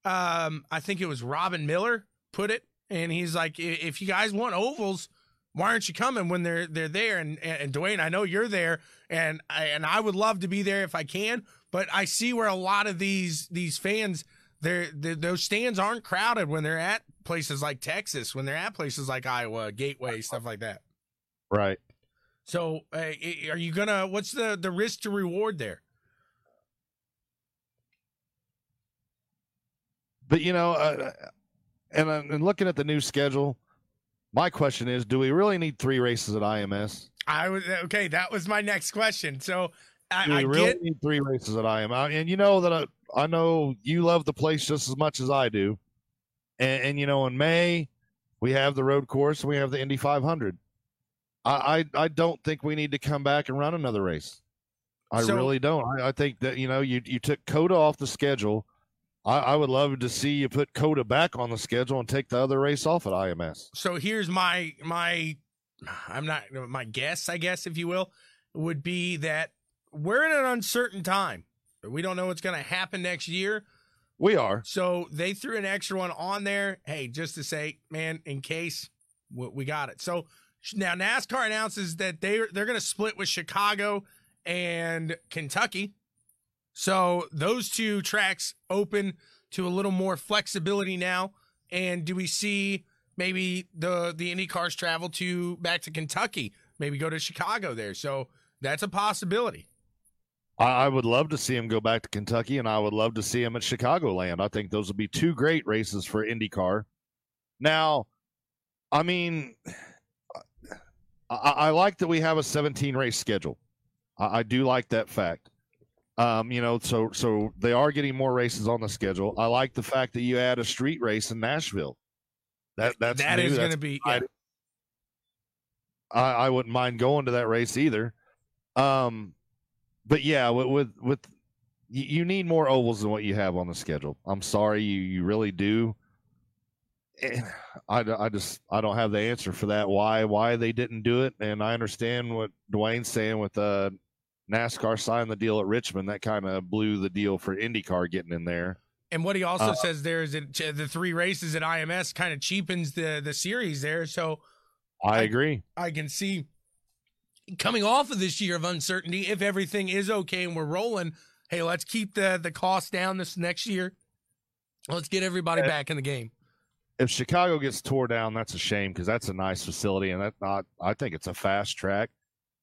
um, I think it was Robin Miller put it, and he's like, if you guys want ovals, why aren't you coming when they're, they're there? And, and Dwayne, I know you're there, and I, and I would love to be there if I can, but I see where a lot of these, these fans, they're, they're, those stands aren't crowded when they're at places like Texas, when they're at places like Iowa, Gateway, stuff like that. Right. So uh, are you going to, what's the, the risk to reward there? But, you know, uh, and, and looking at the new schedule, my question is, do we really need three races at I M S? I was, okay, that was my next question. So I, do we I really get... need three races at I M S. And you know that I, I know you love the place just as much as I do. And, and, you know, in May, we have the road course and we have the Indy five hundred. I, I don't think we need to come back and run another race. I so, really don't. I, I think that, you know, you, you took COTA off the schedule. I, I would love to see you put COTA back on the schedule and take the other race off at I M S. So here's my, my, I'm not, my guess, I guess, if you will, would be that we're in an uncertain time. We don't know what's going to happen next year. We are. So they threw an extra one on there. Hey, just to say, man, in case we, we got it. So, now, NASCAR announces that they, they're going to split with Chicago and Kentucky. So those two tracks open to a little more flexibility now. And do we see maybe the, the Indy cars travel to back to Kentucky, maybe go to Chicago there? So that's a possibility. I, I would love to see them go back to Kentucky, and I would love to see them at Chicagoland. I think those would be two great races for IndyCar. Now, I mean... I like that we have a seventeen race schedule. I do like that fact. Um, you know, so so they are getting more races on the schedule. I like the fact that you add a street race in Nashville. That that's that new. Is going to be. Yeah. I, I wouldn't mind going to that race either. Um, but yeah, with, with with you need more ovals than what you have on the schedule. I'm sorry, you you really do. I, I just I don't have the answer for that, why why they didn't do it. And I understand what Dwayne's saying with uh, NASCAR signed the deal at Richmond. That kind of blew the deal for IndyCar getting in there. And what he also uh, says there is that the three races at I M S kind of cheapens the, the series there. So I, I agree. I can see coming off of this year of uncertainty, if everything is okay and we're rolling, hey, let's keep the, the cost down this next year. Let's get everybody yeah. back in the game. If Chicago gets tore down, that's a shame because that's a nice facility, and that not, I think it's a fast track.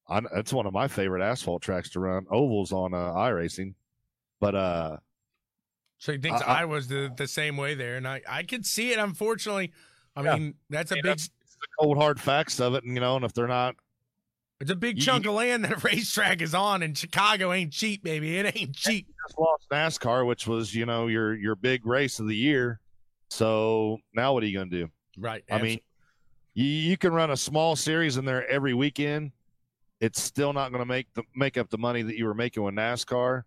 I, it's one of my favorite asphalt tracks to run. Ovals on uh, iRacing, but uh, so he thinks I, I was the, the same way there, and I, I could see it. Unfortunately, I yeah. mean that's a yeah, big, that's the cold hard facts of it, and you know, and if they're not, it's a big you, chunk of land that a racetrack is on, and Chicago ain't cheap, baby. It ain't cheap. Just lost NASCAR, which was you know your your big race of the year. So now what are you going to do? Right. I absolutely. mean, you, you can run a small series in there every weekend. It's still not going to make the make up the money that you were making with NASCAR,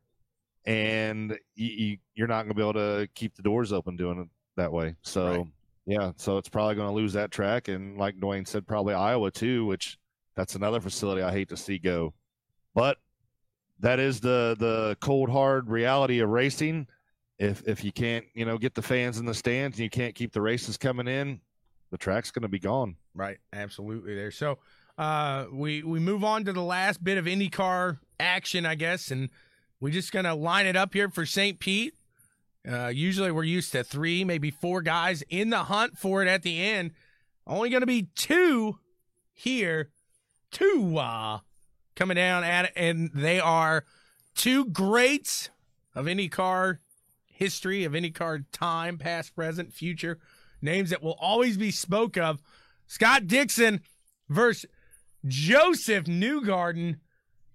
and you, you, you're not going to be able to keep the doors open doing it that way. So, right. yeah, so it's probably going to lose that track. And like Dwayne said, probably Iowa too, which that's another facility I hate to see go. But that is the, the cold, hard reality of racing. If if you can't, you know, get the fans in the stands and you can't keep the races coming in, the track's going to be gone. Right. Absolutely there. So uh, we, we move on to the last bit of IndyCar action, I guess, and we're just going to line it up here for Saint Pete. Uh, usually we're used to three, maybe four guys in the hunt for it at the end. Only going to be two here, two uh, coming down at it, and they are two greats of IndyCar history, of IndyCar time, past, present, future, names that will always be spoke of. Scott Dixon versus Joseph Newgarden.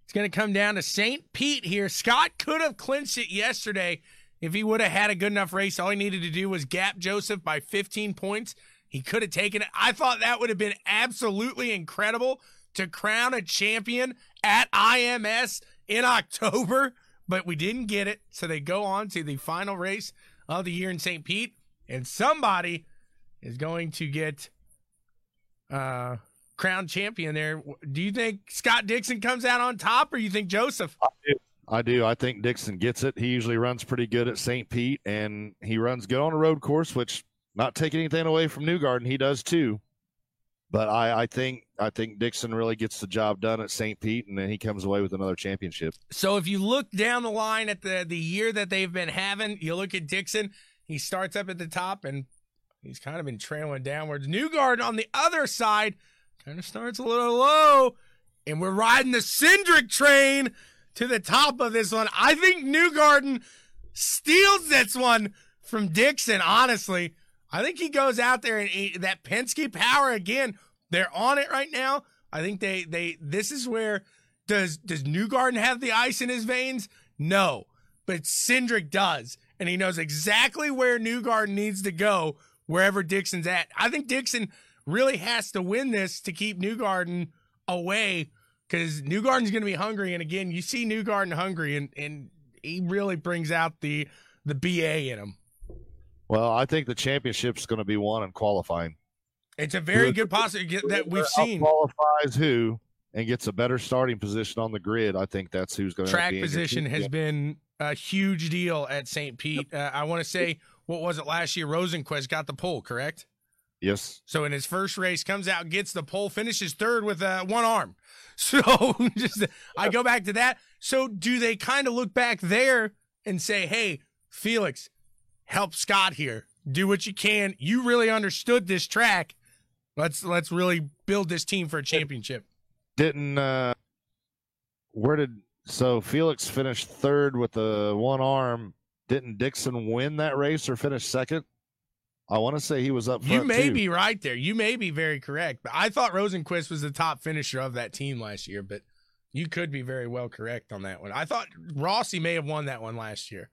It's going to come down to Saint Pete here. Scott could have clinched it yesterday. If he would have had a good enough race, all he needed to do was gap Joseph by fifteen points. He could have taken it. I thought that would have been absolutely incredible to crown a champion at I M S in October, but we didn't get it. So they go on to the final race of the year in Saint Pete, and somebody is going to get uh, crowned champion there. Do you think Scott Dixon comes out on top, or you think Joseph? I do. I do. I think Dixon gets it. He usually runs pretty good at Saint Pete, and he runs good on a road course, which, not taking anything away from Newgarden, he does too. But I, I think I think Dixon really gets the job done at Saint Pete, and then he comes away with another championship. So if you look down the line at the, the year that they've been having, you look at Dixon, he starts up at the top, and he's kind of been trailing downwards. Newgarden on the other side kind of starts a little low, and we're riding the Cindric train to the top of this one. I think Newgarden steals this one from Dixon, honestly. I think he goes out there and he, that Penske power again. They're on it right now. I think they they this is where does does Newgarden have the ice in his veins? No, but Cindric does, and he knows exactly where Newgarden needs to go wherever Dixon's at. I think Dixon really has to win this to keep Newgarden away, because Newgarden's going to be hungry, and again, you see Newgarden hungry, and and he really brings out the the B A in him. Well, I think the championship's going to be won in qualifying. It's a very good possibility that we've seen. Qualifies who and gets a better starting position on the grid. I think that's who's going to be. Track position has been a huge deal at Saint Pete. Uh, I want to say, what was it last year? Rosenquist got the pole, correct? Yes. So in his first race, comes out, gets the pole, finishes third with uh, one arm. So just I go back to that. So do they kind of look back there and say, hey, Felix, help Scott here. Do what you can. You really understood this track. Let's let's really build this team for a championship. Didn't uh, where did so Felix finished third with the one arm? Didn't Dixon win that race or finish second? I want to say he was up front. You may too. be right there. You may be very correct. But I thought Rosenquist was the top finisher of that team last year. But you could be very well correct on that one. I thought Rossi may have won that one last year.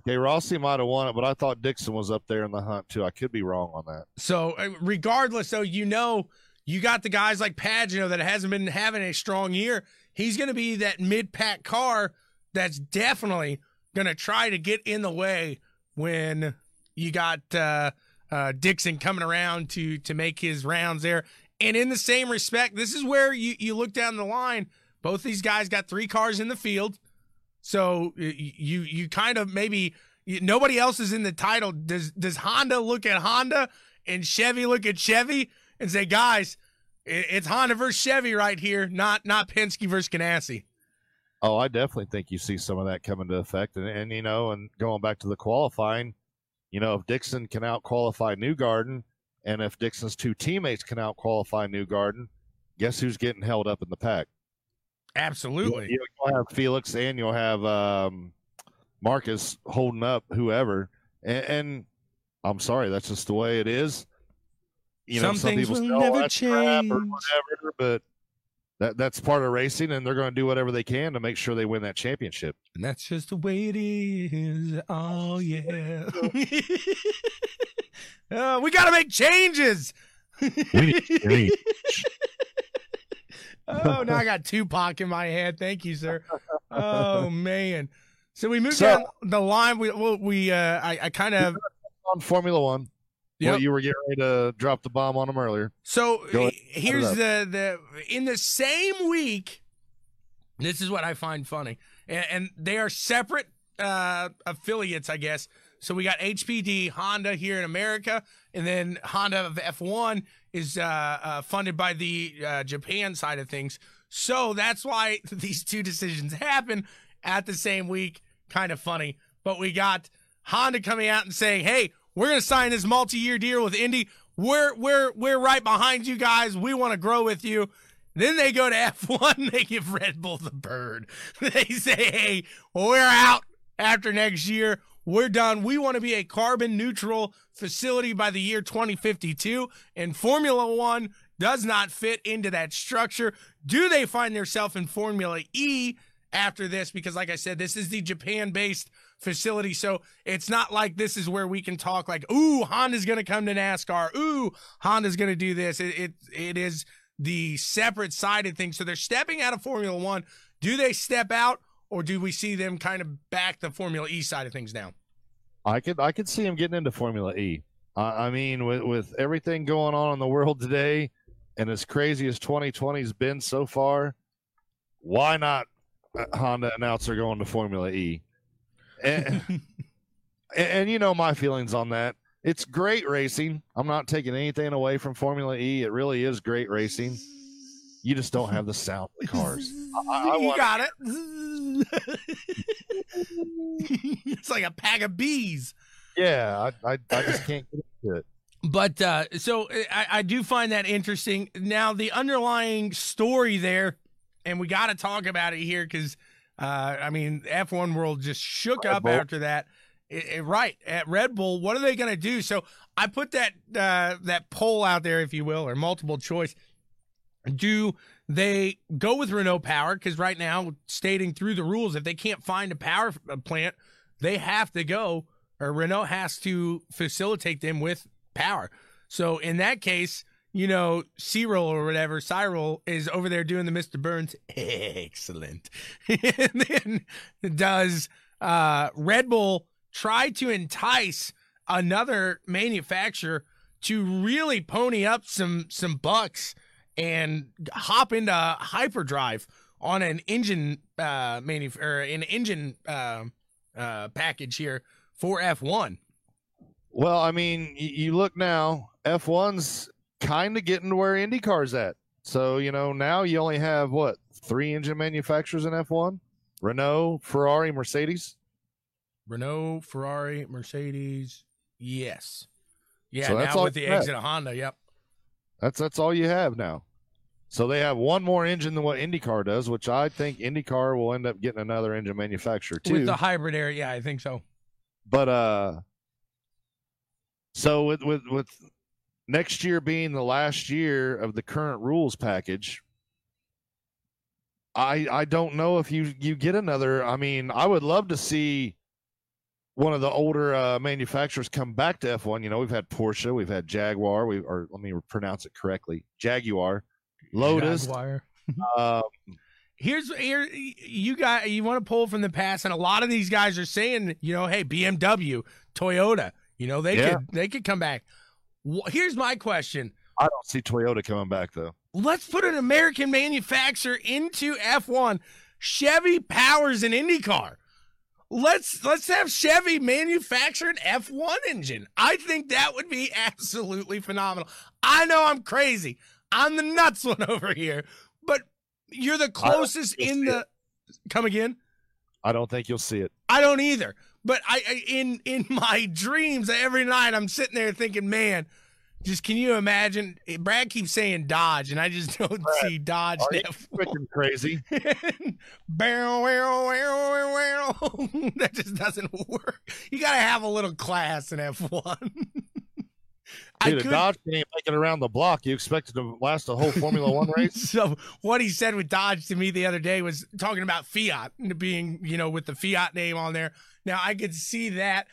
Okay, Rossi might have won it, but I thought Dixon was up there in the hunt, too. I could be wrong on that. So, regardless, though, you know, you got the guys like Pagano that hasn't been having a strong year. He's going to be that mid-pack car that's definitely going to try to get in the way when you got uh, uh, Dixon coming around to to make his rounds there. And in the same respect, this is where you, you look down the line. Both these guys got three cars in the field. So you you kind of maybe nobody else is in the title. Does does Honda look at Honda and Chevy look at Chevy and say, guys, it's Honda versus Chevy right here, not not Penske versus Ganassi? Oh, I definitely think you see some of that come into effect, and and you know, and going back to the qualifying, you know, if Dixon can out qualify Newgarden, and if Dixon's two teammates can out qualify Newgarden, guess who's getting held up in the pack? Absolutely. You'll, you'll have Felix and you'll have um, Marcus holding up whoever. And, and I'm sorry, that's just the way it is. You some know, some people will say, never oh, change. Or whatever, but that that's part of racing, and they're going to do whatever they can to make sure they win that championship. And that's just the way it is. Oh, yeah. uh, we got to make changes. we, we. Oh, now I got Tupac in my head. Thank you, sir. Oh man. So we moved so, down the line. We we uh, I, I kind of on Formula One. Yeah, well, you were getting ready to drop the bomb on them earlier. So ahead, here's the the in the same week. This is what I find funny, and, and they are separate uh, affiliates, I guess. So we got H P D Honda here in America, and then Honda of F one is uh, uh, funded by the uh, Japan side of things. So that's why these two decisions happen at the same week. Kind of funny. But we got Honda coming out and saying, hey, we're going to sign this multi-year deal with Indy. We're, we're, we're right behind you guys. We want to grow with you. Then they go to F one. They give Red Bull the bird. They say, hey, we're out after next year. We're done. We want to be a carbon-neutral facility by the year twenty fifty-two, and Formula One does not fit into that structure. Do they find themselves in Formula E after this? Because, like I said, this is the Japan-based facility. So it's not like this is where we can talk like, ooh, Honda's going to come to NASCAR. Ooh, Honda's going to do this. It, it It is the separate side of things. So they're stepping out of Formula One. Do they step out, or do we see them kind of back the Formula E side of things now? I could I could see them getting into Formula E. I mean, with, with everything going on in the world today, and as crazy as twenty twenty's been so far, why not Honda announce they're going to Formula E? And, and, and you know my feelings on that. It's great racing. I'm not taking anything away from Formula E. It really is great racing. You just don't have the sound of the cars. I, I you got it. It's like a pack of bees. Yeah, I, I, I just can't get into it. But uh, so I, I do find that interesting. Now, the underlying story there, and we got to talk about it here because, uh, I mean, F one world just shook Red up Bull. After that. It, it, right, at Red Bull, what are they going to do? So I put that uh, that poll out there, if you will, or multiple choice. Do they go with Renault Power? Because right now, stating through the rules, if they can't find a power plant, they have to go. Or Renault has to facilitate them with power. So in that case, you know, Cyril or whatever, Cyril is over there doing the Mister Burns. Excellent. And then does uh, Red Bull try to entice another manufacturer to really pony up some some bucks and hop into hyperdrive on an engine uh, manu- or an engine uh, uh, package here? For F one. Well, I mean, you look now, F one's kind of getting to where IndyCar's at. So, you know, now you only have, what, three engine manufacturers in F one? Renault, Ferrari, Mercedes? Renault, Ferrari, Mercedes, yes. Yeah, so now with the exit of Honda, yep. That's, that's all you have now. So they have one more engine than what IndyCar does, which I think IndyCar will end up getting another engine manufacturer, too. With the hybrid era, yeah, I think so. But uh, so with, with with next year being the last year of the current rules package, I I don't know if you, you get another. I mean, I would love to see one of the older uh, manufacturers come back to F one. You know, we've had Porsche, we've had Jaguar, we or let me pronounce it correctly, Jaguar, Lotus. Jaguar. um, Here's here you got you want to pull from the past, and a lot of these guys are saying, you know, hey, B M W, Toyota, you know, they yeah. could they could come back. Here's my question: I don't see Toyota coming back though. Let's put an American manufacturer into F one. Chevy powers an IndyCar. Let's let's have Chevy manufacture an F one engine. I think that would be absolutely phenomenal. I know I'm crazy. I'm the nuts one over here, but. You're the closest in the – come again? I don't think you'll see it. I don't either. But I, I in in my dreams, every night I'm sitting there thinking, man, just can you imagine? Brad keeps saying Dodge, and I just don't Brad, see Dodge. Are you freaking crazy? Barrel, barrel, barrel, barrel. That just doesn't work. You got to have a little class in F one. Dude, I a could, Dodge can't make it around the block. You expect it to last a whole Formula One race? So what he said with Dodge to me the other day was talking about Fiat being, you know, with the Fiat name on there. Now, I could see that,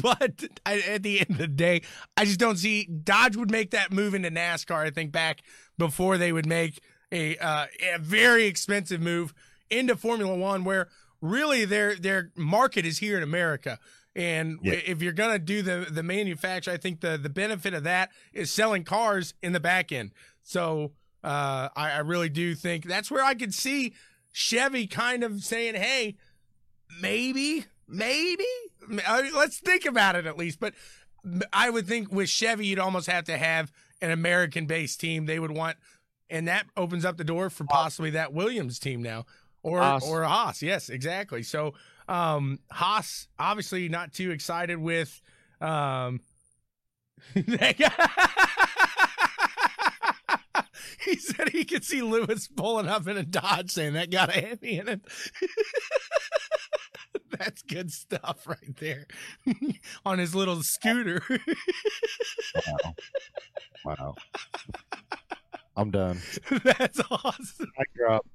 but I, at the end of the day, I just don't see Dodge would make that move into NASCAR, I think, back before they would make a, uh, a very expensive move into Formula One where really their their market is here in America. And yeah. if you're going to do the, the manufacture, I think the, the benefit of that is selling cars in the back end. So uh, I, I really do think that's where I could see Chevy kind of saying, hey, maybe, maybe, I mean, let's think about it at least. But I would think with Chevy, you'd almost have to have an American-based team they would want. And that opens up the door for possibly that Williams team now or Haas. or Haas. Yes, exactly. So. Um, Haas, obviously not too excited with, um, he said he could see Lewis pulling up in a Dodge saying that got a heavy in it. That's good stuff right there on his little scooter. Wow. Wow. I'm done. That's awesome. I drop.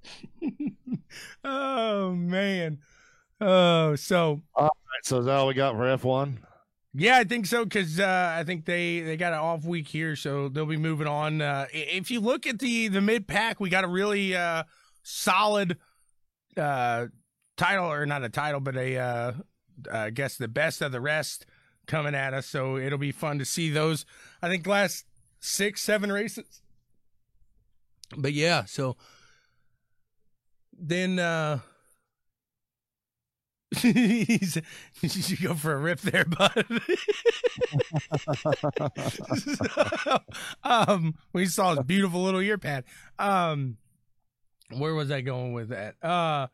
Oh man. Oh, so uh, so is that all we got for F one? Yeah, I think so, because uh, I think they, they got an off week here, so they'll be moving on. Uh, if you look at the, the mid-pack, we got a really uh, solid uh, title, or not a title, but a uh, I guess the best of the rest coming at us, so it'll be fun to see those. I think last six, seven races. But, yeah, so then uh, – He's, you should go for a rip there, bud. so, um, we saw his beautiful little ear pad. Um, where was I going with that? Uh,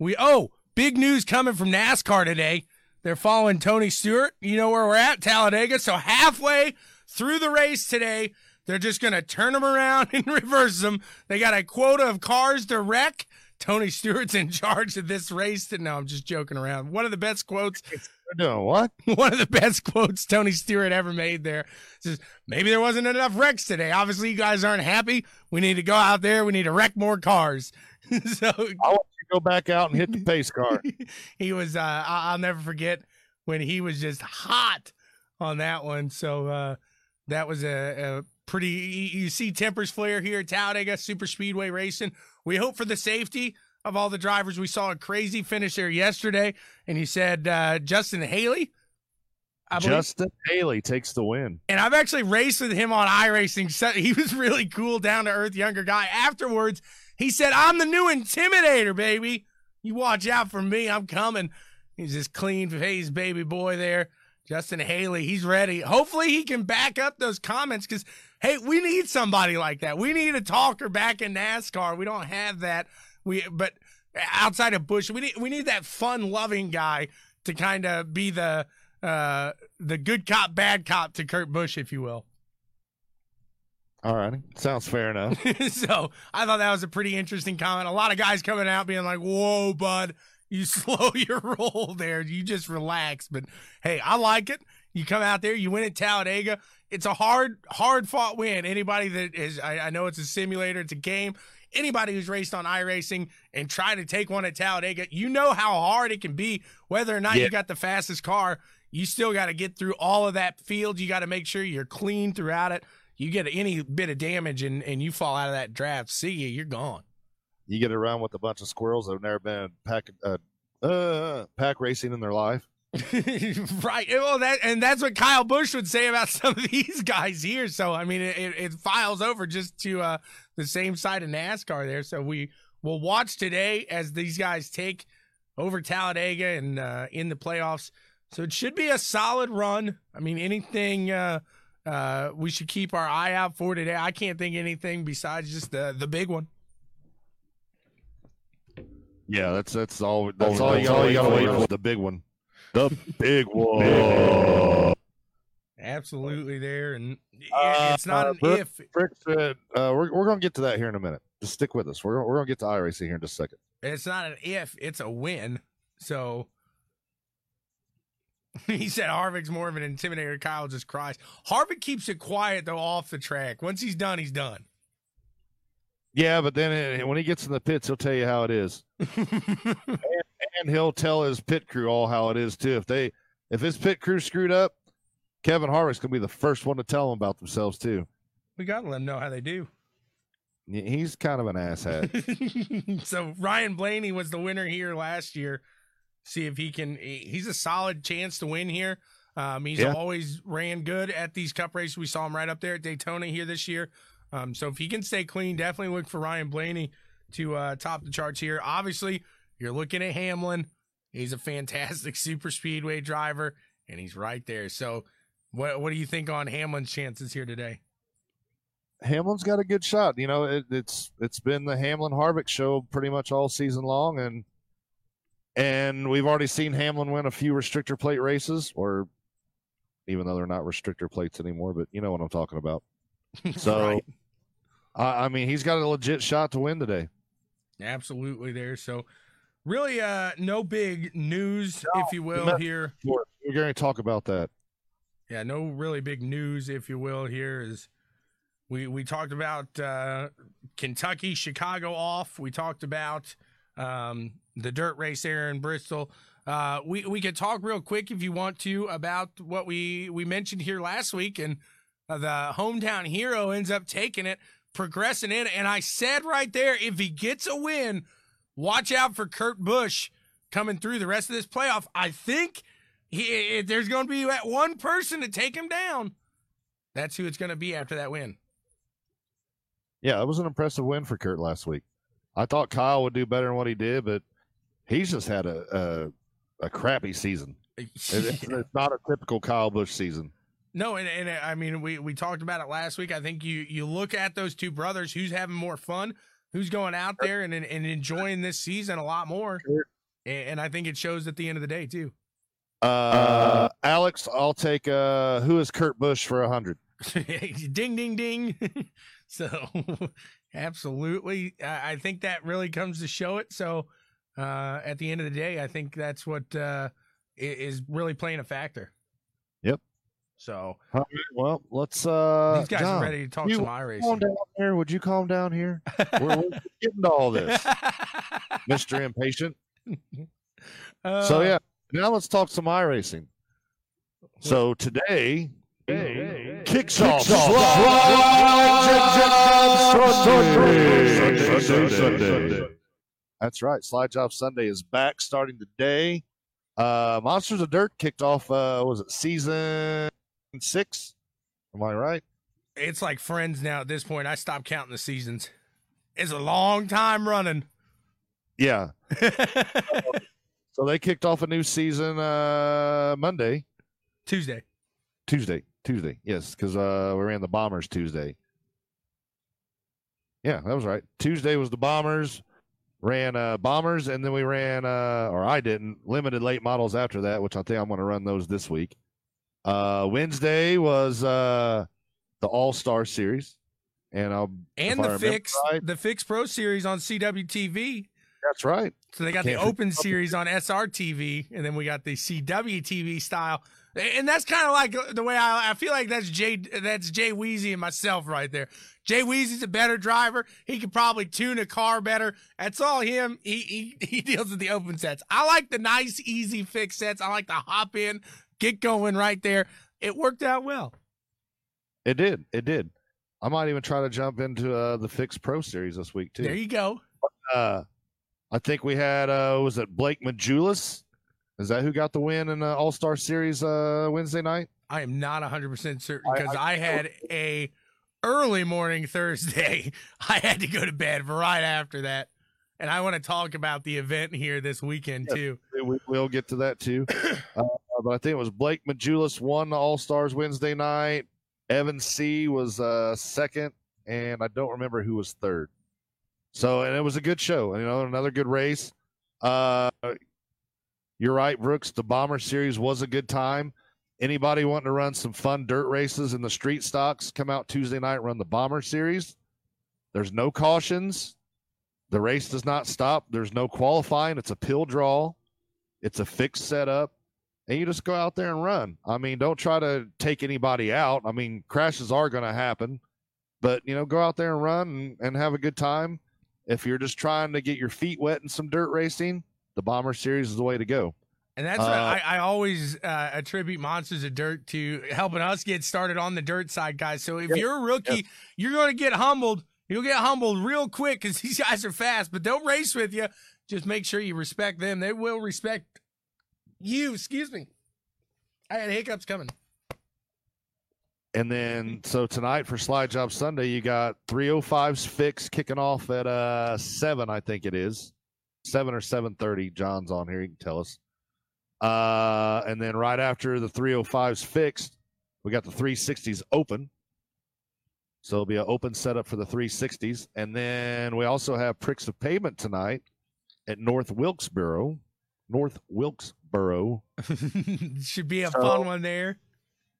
we oh, big news coming from NASCAR today. They're following Tony Stewart. You know where we're at, Talladega. So halfway through the race today, they're just gonna turn him around and reverse him. They got a quota of cars to wreck. Tony Stewart's in charge of this race. No, I'm just joking around. One of the best quotes. No, what? One of the best quotes Tony Stewart ever made there. Says, maybe there wasn't enough wrecks today. Obviously, you guys aren't happy. We need to go out there. We need to wreck more cars. so I want you to go back out and hit the pace car. he was, uh, I- I'll never forget when he was just hot on that one. So uh, that was a, a pretty, you see tempers flare here at Talladega Super Speedway Racing. We hope for the safety of all the drivers. We saw a crazy finish there yesterday, and you said uh, Justin Haley. I believe. Justin Haley takes the win. And I've actually raced with him on iRacing. So he was really cool, down-to-earth, younger guy. Afterwards, he said, I'm the new Intimidator, baby. You watch out for me. I'm coming. He's this clean-faced baby boy there. Justin Haley, he's ready. Hopefully he can back up those comments because, hey, we need somebody like that. We need a talker back in NASCAR. We don't have that. We but outside of Bush, we need we need that fun-loving guy to kind of be the uh, the good cop, bad cop to Kurt Busch, if you will. All right. Sounds fair enough. So I thought that was a pretty interesting comment. A lot of guys coming out being like, whoa, bud. You slow your roll there. You just relax. But, hey, I like it. You come out there. You win at Talladega. It's a hard, hard-fought win. Anybody that is – I know it's a simulator. It's a game. Anybody who's raced on iRacing and tried to take one at Talladega, you know how hard it can be. Whether or not yeah. you got the fastest car, you still got to get through all of that field. You got to make sure you're clean throughout it. You get any bit of damage and, and you fall out of that draft. See you. You're gone. You get around with a bunch of squirrels that have never been pack uh, uh, pack racing in their life. Right. Well, that and that's what Kyle Busch would say about some of these guys here. So, I mean, it, it files over just to uh, the same side of NASCAR there. So we will watch today as these guys take over Talladega and uh, in the playoffs. So it should be a solid run. I mean, anything uh, uh, we should keep our eye out for today. I can't think of anything besides just the, the big one. Yeah, that's that's all. That's all you gotta wait for. The big one, the big one. Absolutely there, and uh, it's not uh, an Brick, if. Brick said, uh, we're we're gonna get to that here in a minute. Just stick with us. We're we're gonna get to iRacing here in just a second. It's not an if. It's a win. So he said Harvick's more of an intimidator. Kyle just cries. Harvick keeps it quiet though off the track. Once he's done, he's done. Yeah, but then it, when he gets in the pits, he'll tell you how it is, and, and he'll tell his pit crew all how it is too. If they, if his pit crew screwed up, Kevin Harvick's gonna be the first one to tell them about themselves too. We gotta let them know how they do. He's kind of an asshat. So Ryan Blaney was the winner here last year. See if he can. He's a solid chance to win here. Um, he's yeah. always ran good at these Cup races. We saw him right up there at Daytona here this year. Um, so if he can stay clean, definitely look for Ryan Blaney to uh, top the charts here. Obviously, you're looking at Hamlin. He's a fantastic super speedway driver, and he's right there. So what what do you think on Hamlin's chances here today? Hamlin's got a good shot. You know, it, it's it's been the Hamlin-Harvick show pretty much all season long, and and we've already seen Hamlin win a few restrictor plate races, or even though they're not restrictor plates anymore, but you know what I'm talking about. So, right. uh, I mean, he's got a legit shot to win today. Absolutely there. So, really, uh, no big news, no, if you will, no, here. Sure. We're going to talk about that. Yeah, no really big news, if you will, here is we, we talked about uh, Kentucky, Chicago off. We talked about um, the dirt race there in Bristol. Uh, we, we could talk real quick if you want to about what we, we mentioned here last week, and uh, the hometown hero ends up taking it, progressing in. And I said right there, if he gets a win, watch out for Kurt Busch coming through the rest of this playoff. I think he, there's going to be that one person to take him down. That's who it's going to be after that win. Yeah, it was an impressive win for Kurt last week. I thought Kyle would do better than what he did, but he's just had a a, a crappy season. It's, it's not a typical Kyle Busch season. No, and, and I mean, we, we talked about it last week. I think you, you look at those two brothers, who's having more fun, who's going out there and, and enjoying this season a lot more. And I think it shows at the end of the day, too. Uh, Alex, I'll take uh, who is Kurt Busch for one hundred? Ding, ding, ding. So, absolutely. I think that really comes to show it. So, uh, at the end of the day, I think that's what uh, is really playing a factor. Yep. So, right, well, let's. Uh, these guys John, are ready to talk some iRacing. Calm down here. Would you calm down here? We're, we're getting to all this, Mister Impatient. Uh, so, yeah, now let's talk some iRacing. So, today. Hey, kicks off. That's right. Slide Job Sunday is back starting today. Uh, Monsters of Dirt kicked off, uh, was it season six? Am I right? It's like Friends now at this point. I stopped counting the seasons. It's a long time running. Yeah. So they kicked off a new season uh, Monday. Tuesday. Tuesday. Tuesday, yes, because uh, we ran the Bombers Tuesday. Yeah, that was right. Tuesday was the Bombers, ran uh, Bombers, and then we ran, uh, or I didn't, limited late models after that, which I think I'm going to run those this week. Uh, Wednesday was uh, the All-Star Series. And I'll and the Fix, right, the Fix Pro Series on C W T V. That's right. So they got Can't the Open Series on S R T V, and then we got the C W T V style. And that's kind of like the way I, I feel like that's Jay, that's Jay Weezy and myself right there. Jay Weezy's a better driver. He could probably tune a car better. That's all him. He, he, he deals with the open sets. I like the nice, easy fix sets. I like to hop in, get going right there. It worked out well. It did. It did. I might even try to jump into uh, the Fix Pro Series this week, too. There you go. Uh, I think we had, uh, was it Blake Majulis? Is that who got the win in the All-Star Series uh, Wednesday night? I am not one hundred percent certain because I, I, I had a early morning Thursday. I had to go to bed right after that. And I want to talk about the event here this weekend, yes, too. We will get to that, too. uh, but I think it was Blake Majulis won the All-Stars Wednesday night. Evan C. was uh, second, and I don't remember who was third. So, and it was a good show. You know, another good race. Uh You're right, Brooks. The Bomber Series was a good time. Anybody wanting to run some fun dirt races in the street stocks, come out Tuesday night, run the Bomber Series. There's no cautions. The race does not stop. There's no qualifying. It's a pill draw. It's a fixed setup. And you just go out there and run. I mean, don't try to take anybody out. I mean, crashes are going to happen. But, you know, go out there and run and, and have a good time. If you're just trying to get your feet wet in some dirt racing, the Bomber Series is the way to go. And that's uh, what I, I always uh, attribute Monsters of Dirt to helping us get started on the dirt side, guys. So if yeah, you're a rookie, yeah. you're going to get humbled. You'll get humbled real quick because these guys are fast, but they'll race with you. Just make sure you respect them. They will respect you. Excuse me. I had hiccups coming. And then, so tonight for Slide Job Sunday, you got three oh five's Fix kicking off at uh, seven, I think it is. seven or seven thirty, John's on here, he can tell us. Uh, and then right after the three oh five's fixed, we got the three sixties open. So it'll be an open setup for the three sixties. And then we also have Pricks of Pavement tonight at North Wilkesboro. North Wilkesboro. Should be a so, fun one there.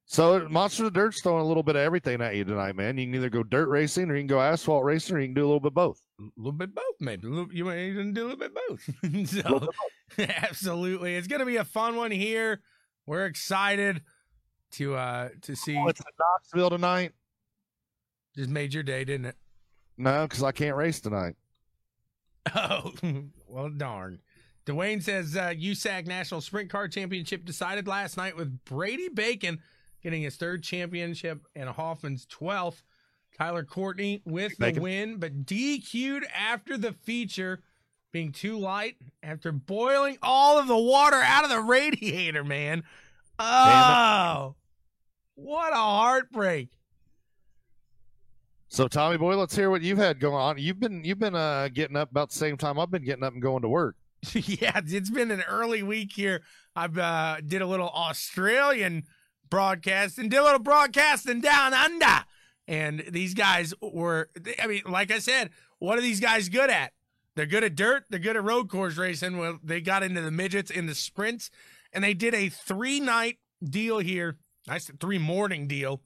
So Monster of the Dirt's throwing a little bit of everything at you tonight, man. You can either go dirt racing or you can go asphalt racing or you can do a little bit of both. A little bit both, maybe. Little, you might even do a little bit both. So, little bit both. Absolutely, it's going to be a fun one here. We're excited to uh to see. Oh, it's in Knoxville tonight. Just made your day, didn't it? No, because I can't race tonight. Oh, well, darn. Dwayne says, uh, U S A C National Sprint Car Championship decided last night with Brady Bacon getting his third championship and Hoffman's twelfth. Tyler Courtney with Bacon. the win, but D Q'd after the feature, being too light after boiling all of the water out of the radiator, man. Oh, what a heartbreak. So, Tommy Boy, let's hear what you've had going on. You've been you've been uh, getting up about the same time I've been getting up and going to work. Yeah, it's been an early week here. I uh, did a little Australian broadcasting, did a little broadcasting down under. And these guys were, I mean, like I said, what are these guys good at? They're good at dirt. They're good at road course racing. Well, they got into the midgets in the sprints, and they did a three-night deal here. I said three-morning deal.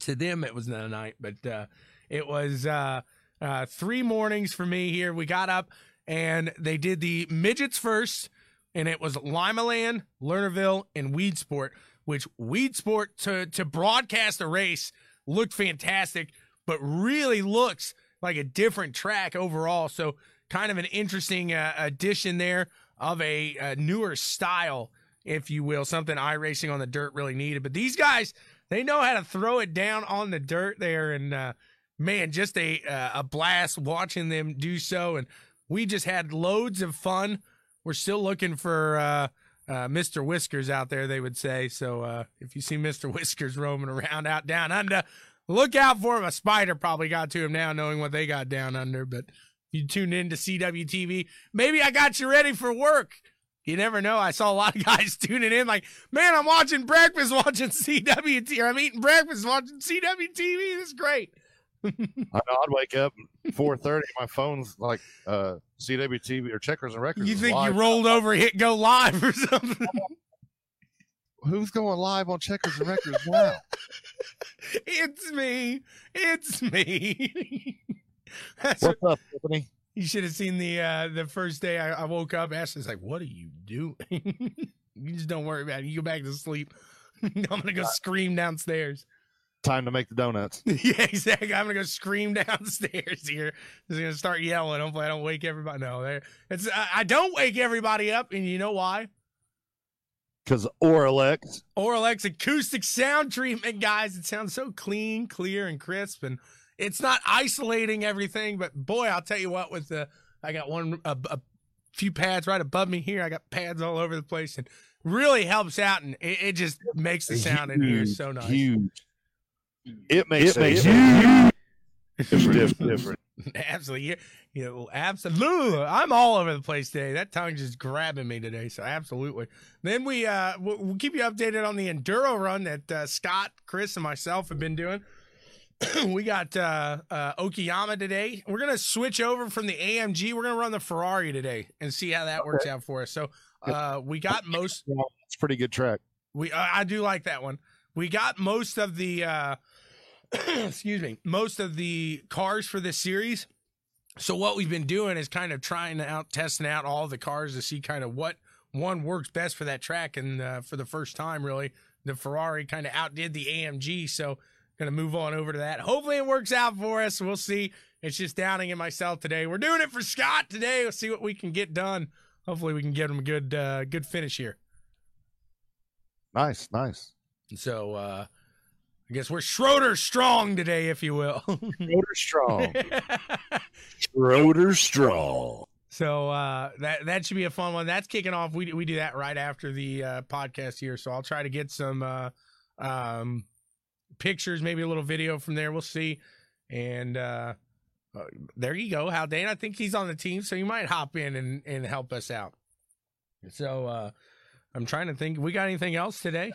To them, it was not a night, but uh, it was uh, uh, three mornings for me here. We got up, and they did the midgets first, and it was Limaland, Lernerville, and Weed Sport, which Weed Sport, to, to broadcast a race, looked fantastic, but really looks like a different track overall. So kind of an interesting uh, addition there of a, a newer style, if you will, something iRacing on the dirt really needed. But these guys, they know how to throw it down on the dirt there. And, uh, man, just a, uh, a blast watching them do so. And we just had loads of fun. We're still looking for uh, uh, Mister Whiskers out there, they would say. So uh, if you see Mister Whiskers roaming around out down under, look out for him. A spider probably got to him now, knowing what they got down under. But you tuned in to C W T V. Maybe I got you ready for work. You never know. I saw a lot of guys tuning in like, man, I'm watching breakfast, watching C W T V. I'm eating breakfast, watching C W T V. This is great. I know, I'd wake up at four thirty. My phone's like uh, C W T V or Checkers and Records. You think live. You rolled over, hit go live or something? Who's going live on Checkers and Records now? It's me. It's me. What's what, up, Tiffany? You should have seen the uh, the first day I, I woke up. Ashley's like, what are you doing? You just don't worry about it. You go back to sleep. I'm going to go scream downstairs. Time to make the donuts. Yeah, exactly. I'm going to go scream downstairs here. I'm going to start yelling. Hopefully I don't wake everybody. No, it's, I, I don't wake everybody up, and you know why? Because Oralex. Oralex acoustic sound treatment, guys. It sounds so clean, clear, and crisp. And it's not isolating everything, but boy, I'll tell you what, with the, I got one, a, a few pads right above me here. I got pads all over the place and really helps out. And it, it just makes the sound huge, in here so nice. Huge. It makes it makes huge. It's different. different. Absolutely. You know, absolutely. I'm all over the place today. That tongue's just grabbing me today. So absolutely. Then we, uh, we'll keep you updated on the enduro run that uh, Scott, Chris, and myself have been doing. We got uh, uh, Okayama today. We're going to switch over from the A M G. We're going to run the Ferrari today and see how that works out for us. So uh, we got most. It's a pretty good track. We uh, I do like that one. We got most of the, uh, excuse me, most of the cars for this series. So what we've been doing is kind of trying out, testing out all the cars to see kind of what one works best for that track. And uh, for the first time, really, the Ferrari kind of outdid the A M G. So going to move on over to that. Hopefully it works out for us. We'll see. It's just Downing and myself today. We're doing it for Scott today. We'll see what we can get done. Hopefully we can get him a good, uh, good finish here. Nice, nice. So uh, I guess we're Schroeder strong today, if you will. Schroeder strong. Schroeder strong. So uh, that that should be a fun one. That's kicking off. We we do that right after the uh, podcast here. So I'll try to get some. Uh, um, pictures, maybe a little video from there. We'll see. And uh, uh there you go. How Dan, I think he's on the team, so you might hop in and, and help us out. So uh I'm trying to think. We got anything else today?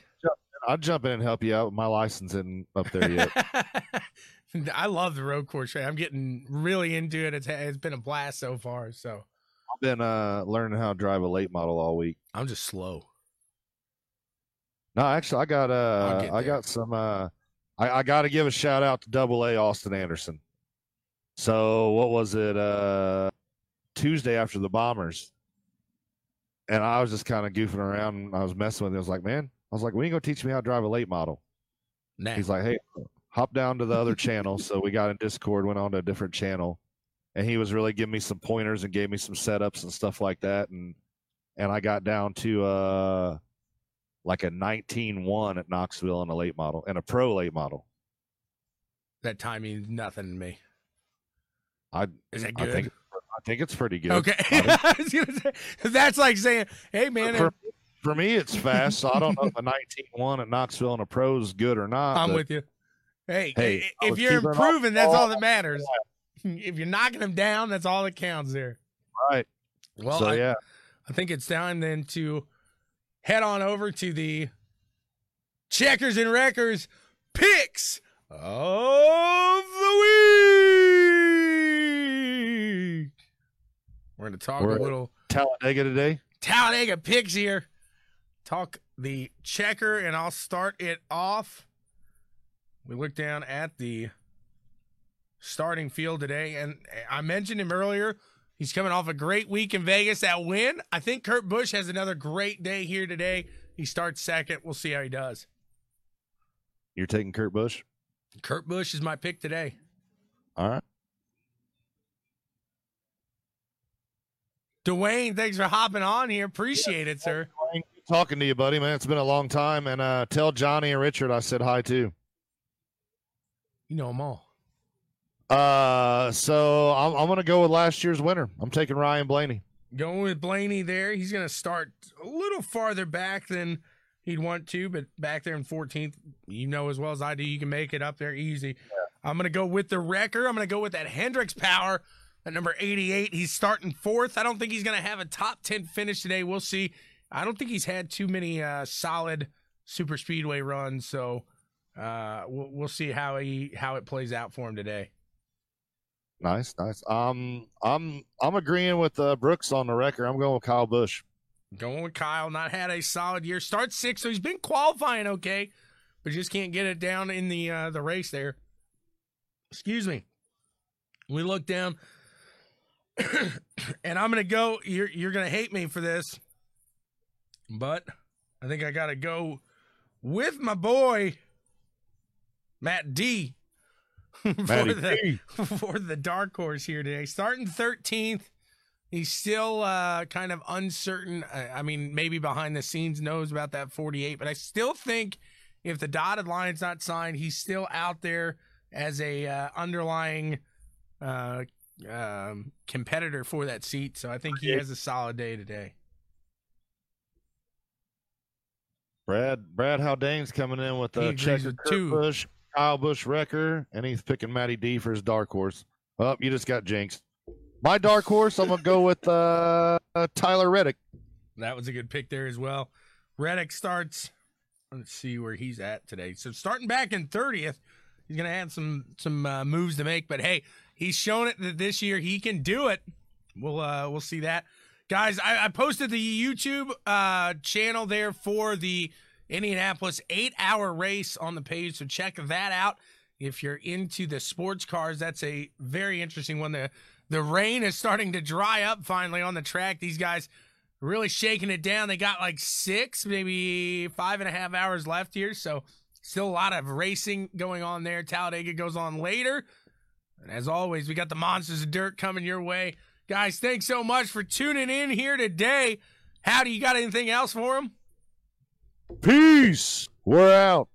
I'll jump in and help you out. My license isn't up there yet. I love the road course. I'm getting really into it. It's, it's been a blast so far. So I've been uh learning how to drive a late model all week. I'm just slow. No, actually, I got uh I got some uh. I, I got to give a shout out to Double A Austin Anderson. So what was it? Uh, Tuesday after the Bombers. And I was just kind of goofing around and I was messing with him. I was like, man, I was like, we ain't gonna teach me how to drive a late model. Nah. He's like, hey, hop down to the other channel. So we got in Discord, went on to a different channel and he was really giving me some pointers and gave me some setups and stuff like that. And and I got down to uh, like a nineteen one at Knoxville in a late model, and a pro late model. That time means nothing to me. I, Is that good? I think, I think it's pretty good. Okay. I was gonna say, that's like saying, hey, man. For, for me, it's fast. So I don't know if a nineteen one at Knoxville and a pro is good or not. I'm with you. Hey, hey if you're improving, that's all that matters. If you're knocking them down, that's all that counts there. Right. Well, so, I, yeah. I think it's time then to head on over to the Checkers and Wreckers Picks of the Week. We're going to talk We're a little. Talladega today. Talladega picks here. Talk the checker, and I'll start it off. We look down at the starting field today, and I mentioned him earlier. He's coming off a great week in Vegas, that win. I think Kurt Busch has another great day here today. He starts second. We'll see how he does. You're taking Kurt Busch? Kurt Busch is my pick today. All right. Dwayne, thanks for hopping on here. Appreciate yeah, it, sir. Dwayne, talking to you, buddy, man. It's been a long time. And uh, tell Johnny and Richard I said hi, too. You know them all. Uh, so I'm, I'm going to go with last year's winner. I'm taking Ryan Blaney. Going with Blaney there. He's going to start a little farther back than he'd want to, but back there in fourteenth, you know as well as I do, you can make it up there easy. Yeah. I'm going to go with the wrecker. I'm going to go with that Hendrick's power at number eighty-eight. He's starting fourth. I don't think he's going to have a top ten finish today. We'll see. I don't think he's had too many uh, solid super speedway runs, so uh, we'll, we'll see how he how it plays out for him today. Nice, nice. Um, I'm I'm agreeing with uh, Brooks on the wrecker. I'm going with Kyle Busch. Going with Kyle. Not had a solid year. Start six, so he's been qualifying okay, but just can't get it down in the uh, the race there. Excuse me. We look down, and I'm gonna go. You're you're gonna hate me for this, but I think I gotta go with my boy Matt D. for, the, for the dark horse here today. Starting thirteenth. He's still uh, kind of uncertain. I, I mean, maybe behind the scenes knows about that forty-eight, but I still think if the dotted line's not signed, he's still out there as a uh, underlying uh, um, competitor for that seat. So I think he has a solid day today. Brad, Brad Haldane's coming in with a check with two. Bush. Kyle Busch wrecker, and he's picking Matty D for his dark horse. Oh, you just got jinxed. My dark horse, I'm going to go with uh, uh, Tyler Reddick. That was a good pick there as well. Reddick starts, let's see where he's at today. So starting back in thirtieth, he's going to have some some uh, moves to make. But, hey, he's shown it that this year he can do it. We'll uh, we'll see that. Guys, I, I posted the YouTube uh, channel there for the Indianapolis eight-hour race on the page, so check that out. If you're into the sports cars, that's a very interesting one. The The rain is starting to dry up finally on the track. These guys really shaking it down. They got like six, maybe five and a half hours left here, so still a lot of racing going on there. Talladega goes on later. And as always, we got the Monsters of Dirt coming your way. Guys, thanks so much for tuning in here today. Howdy, you got anything else for them? Peace. We're out.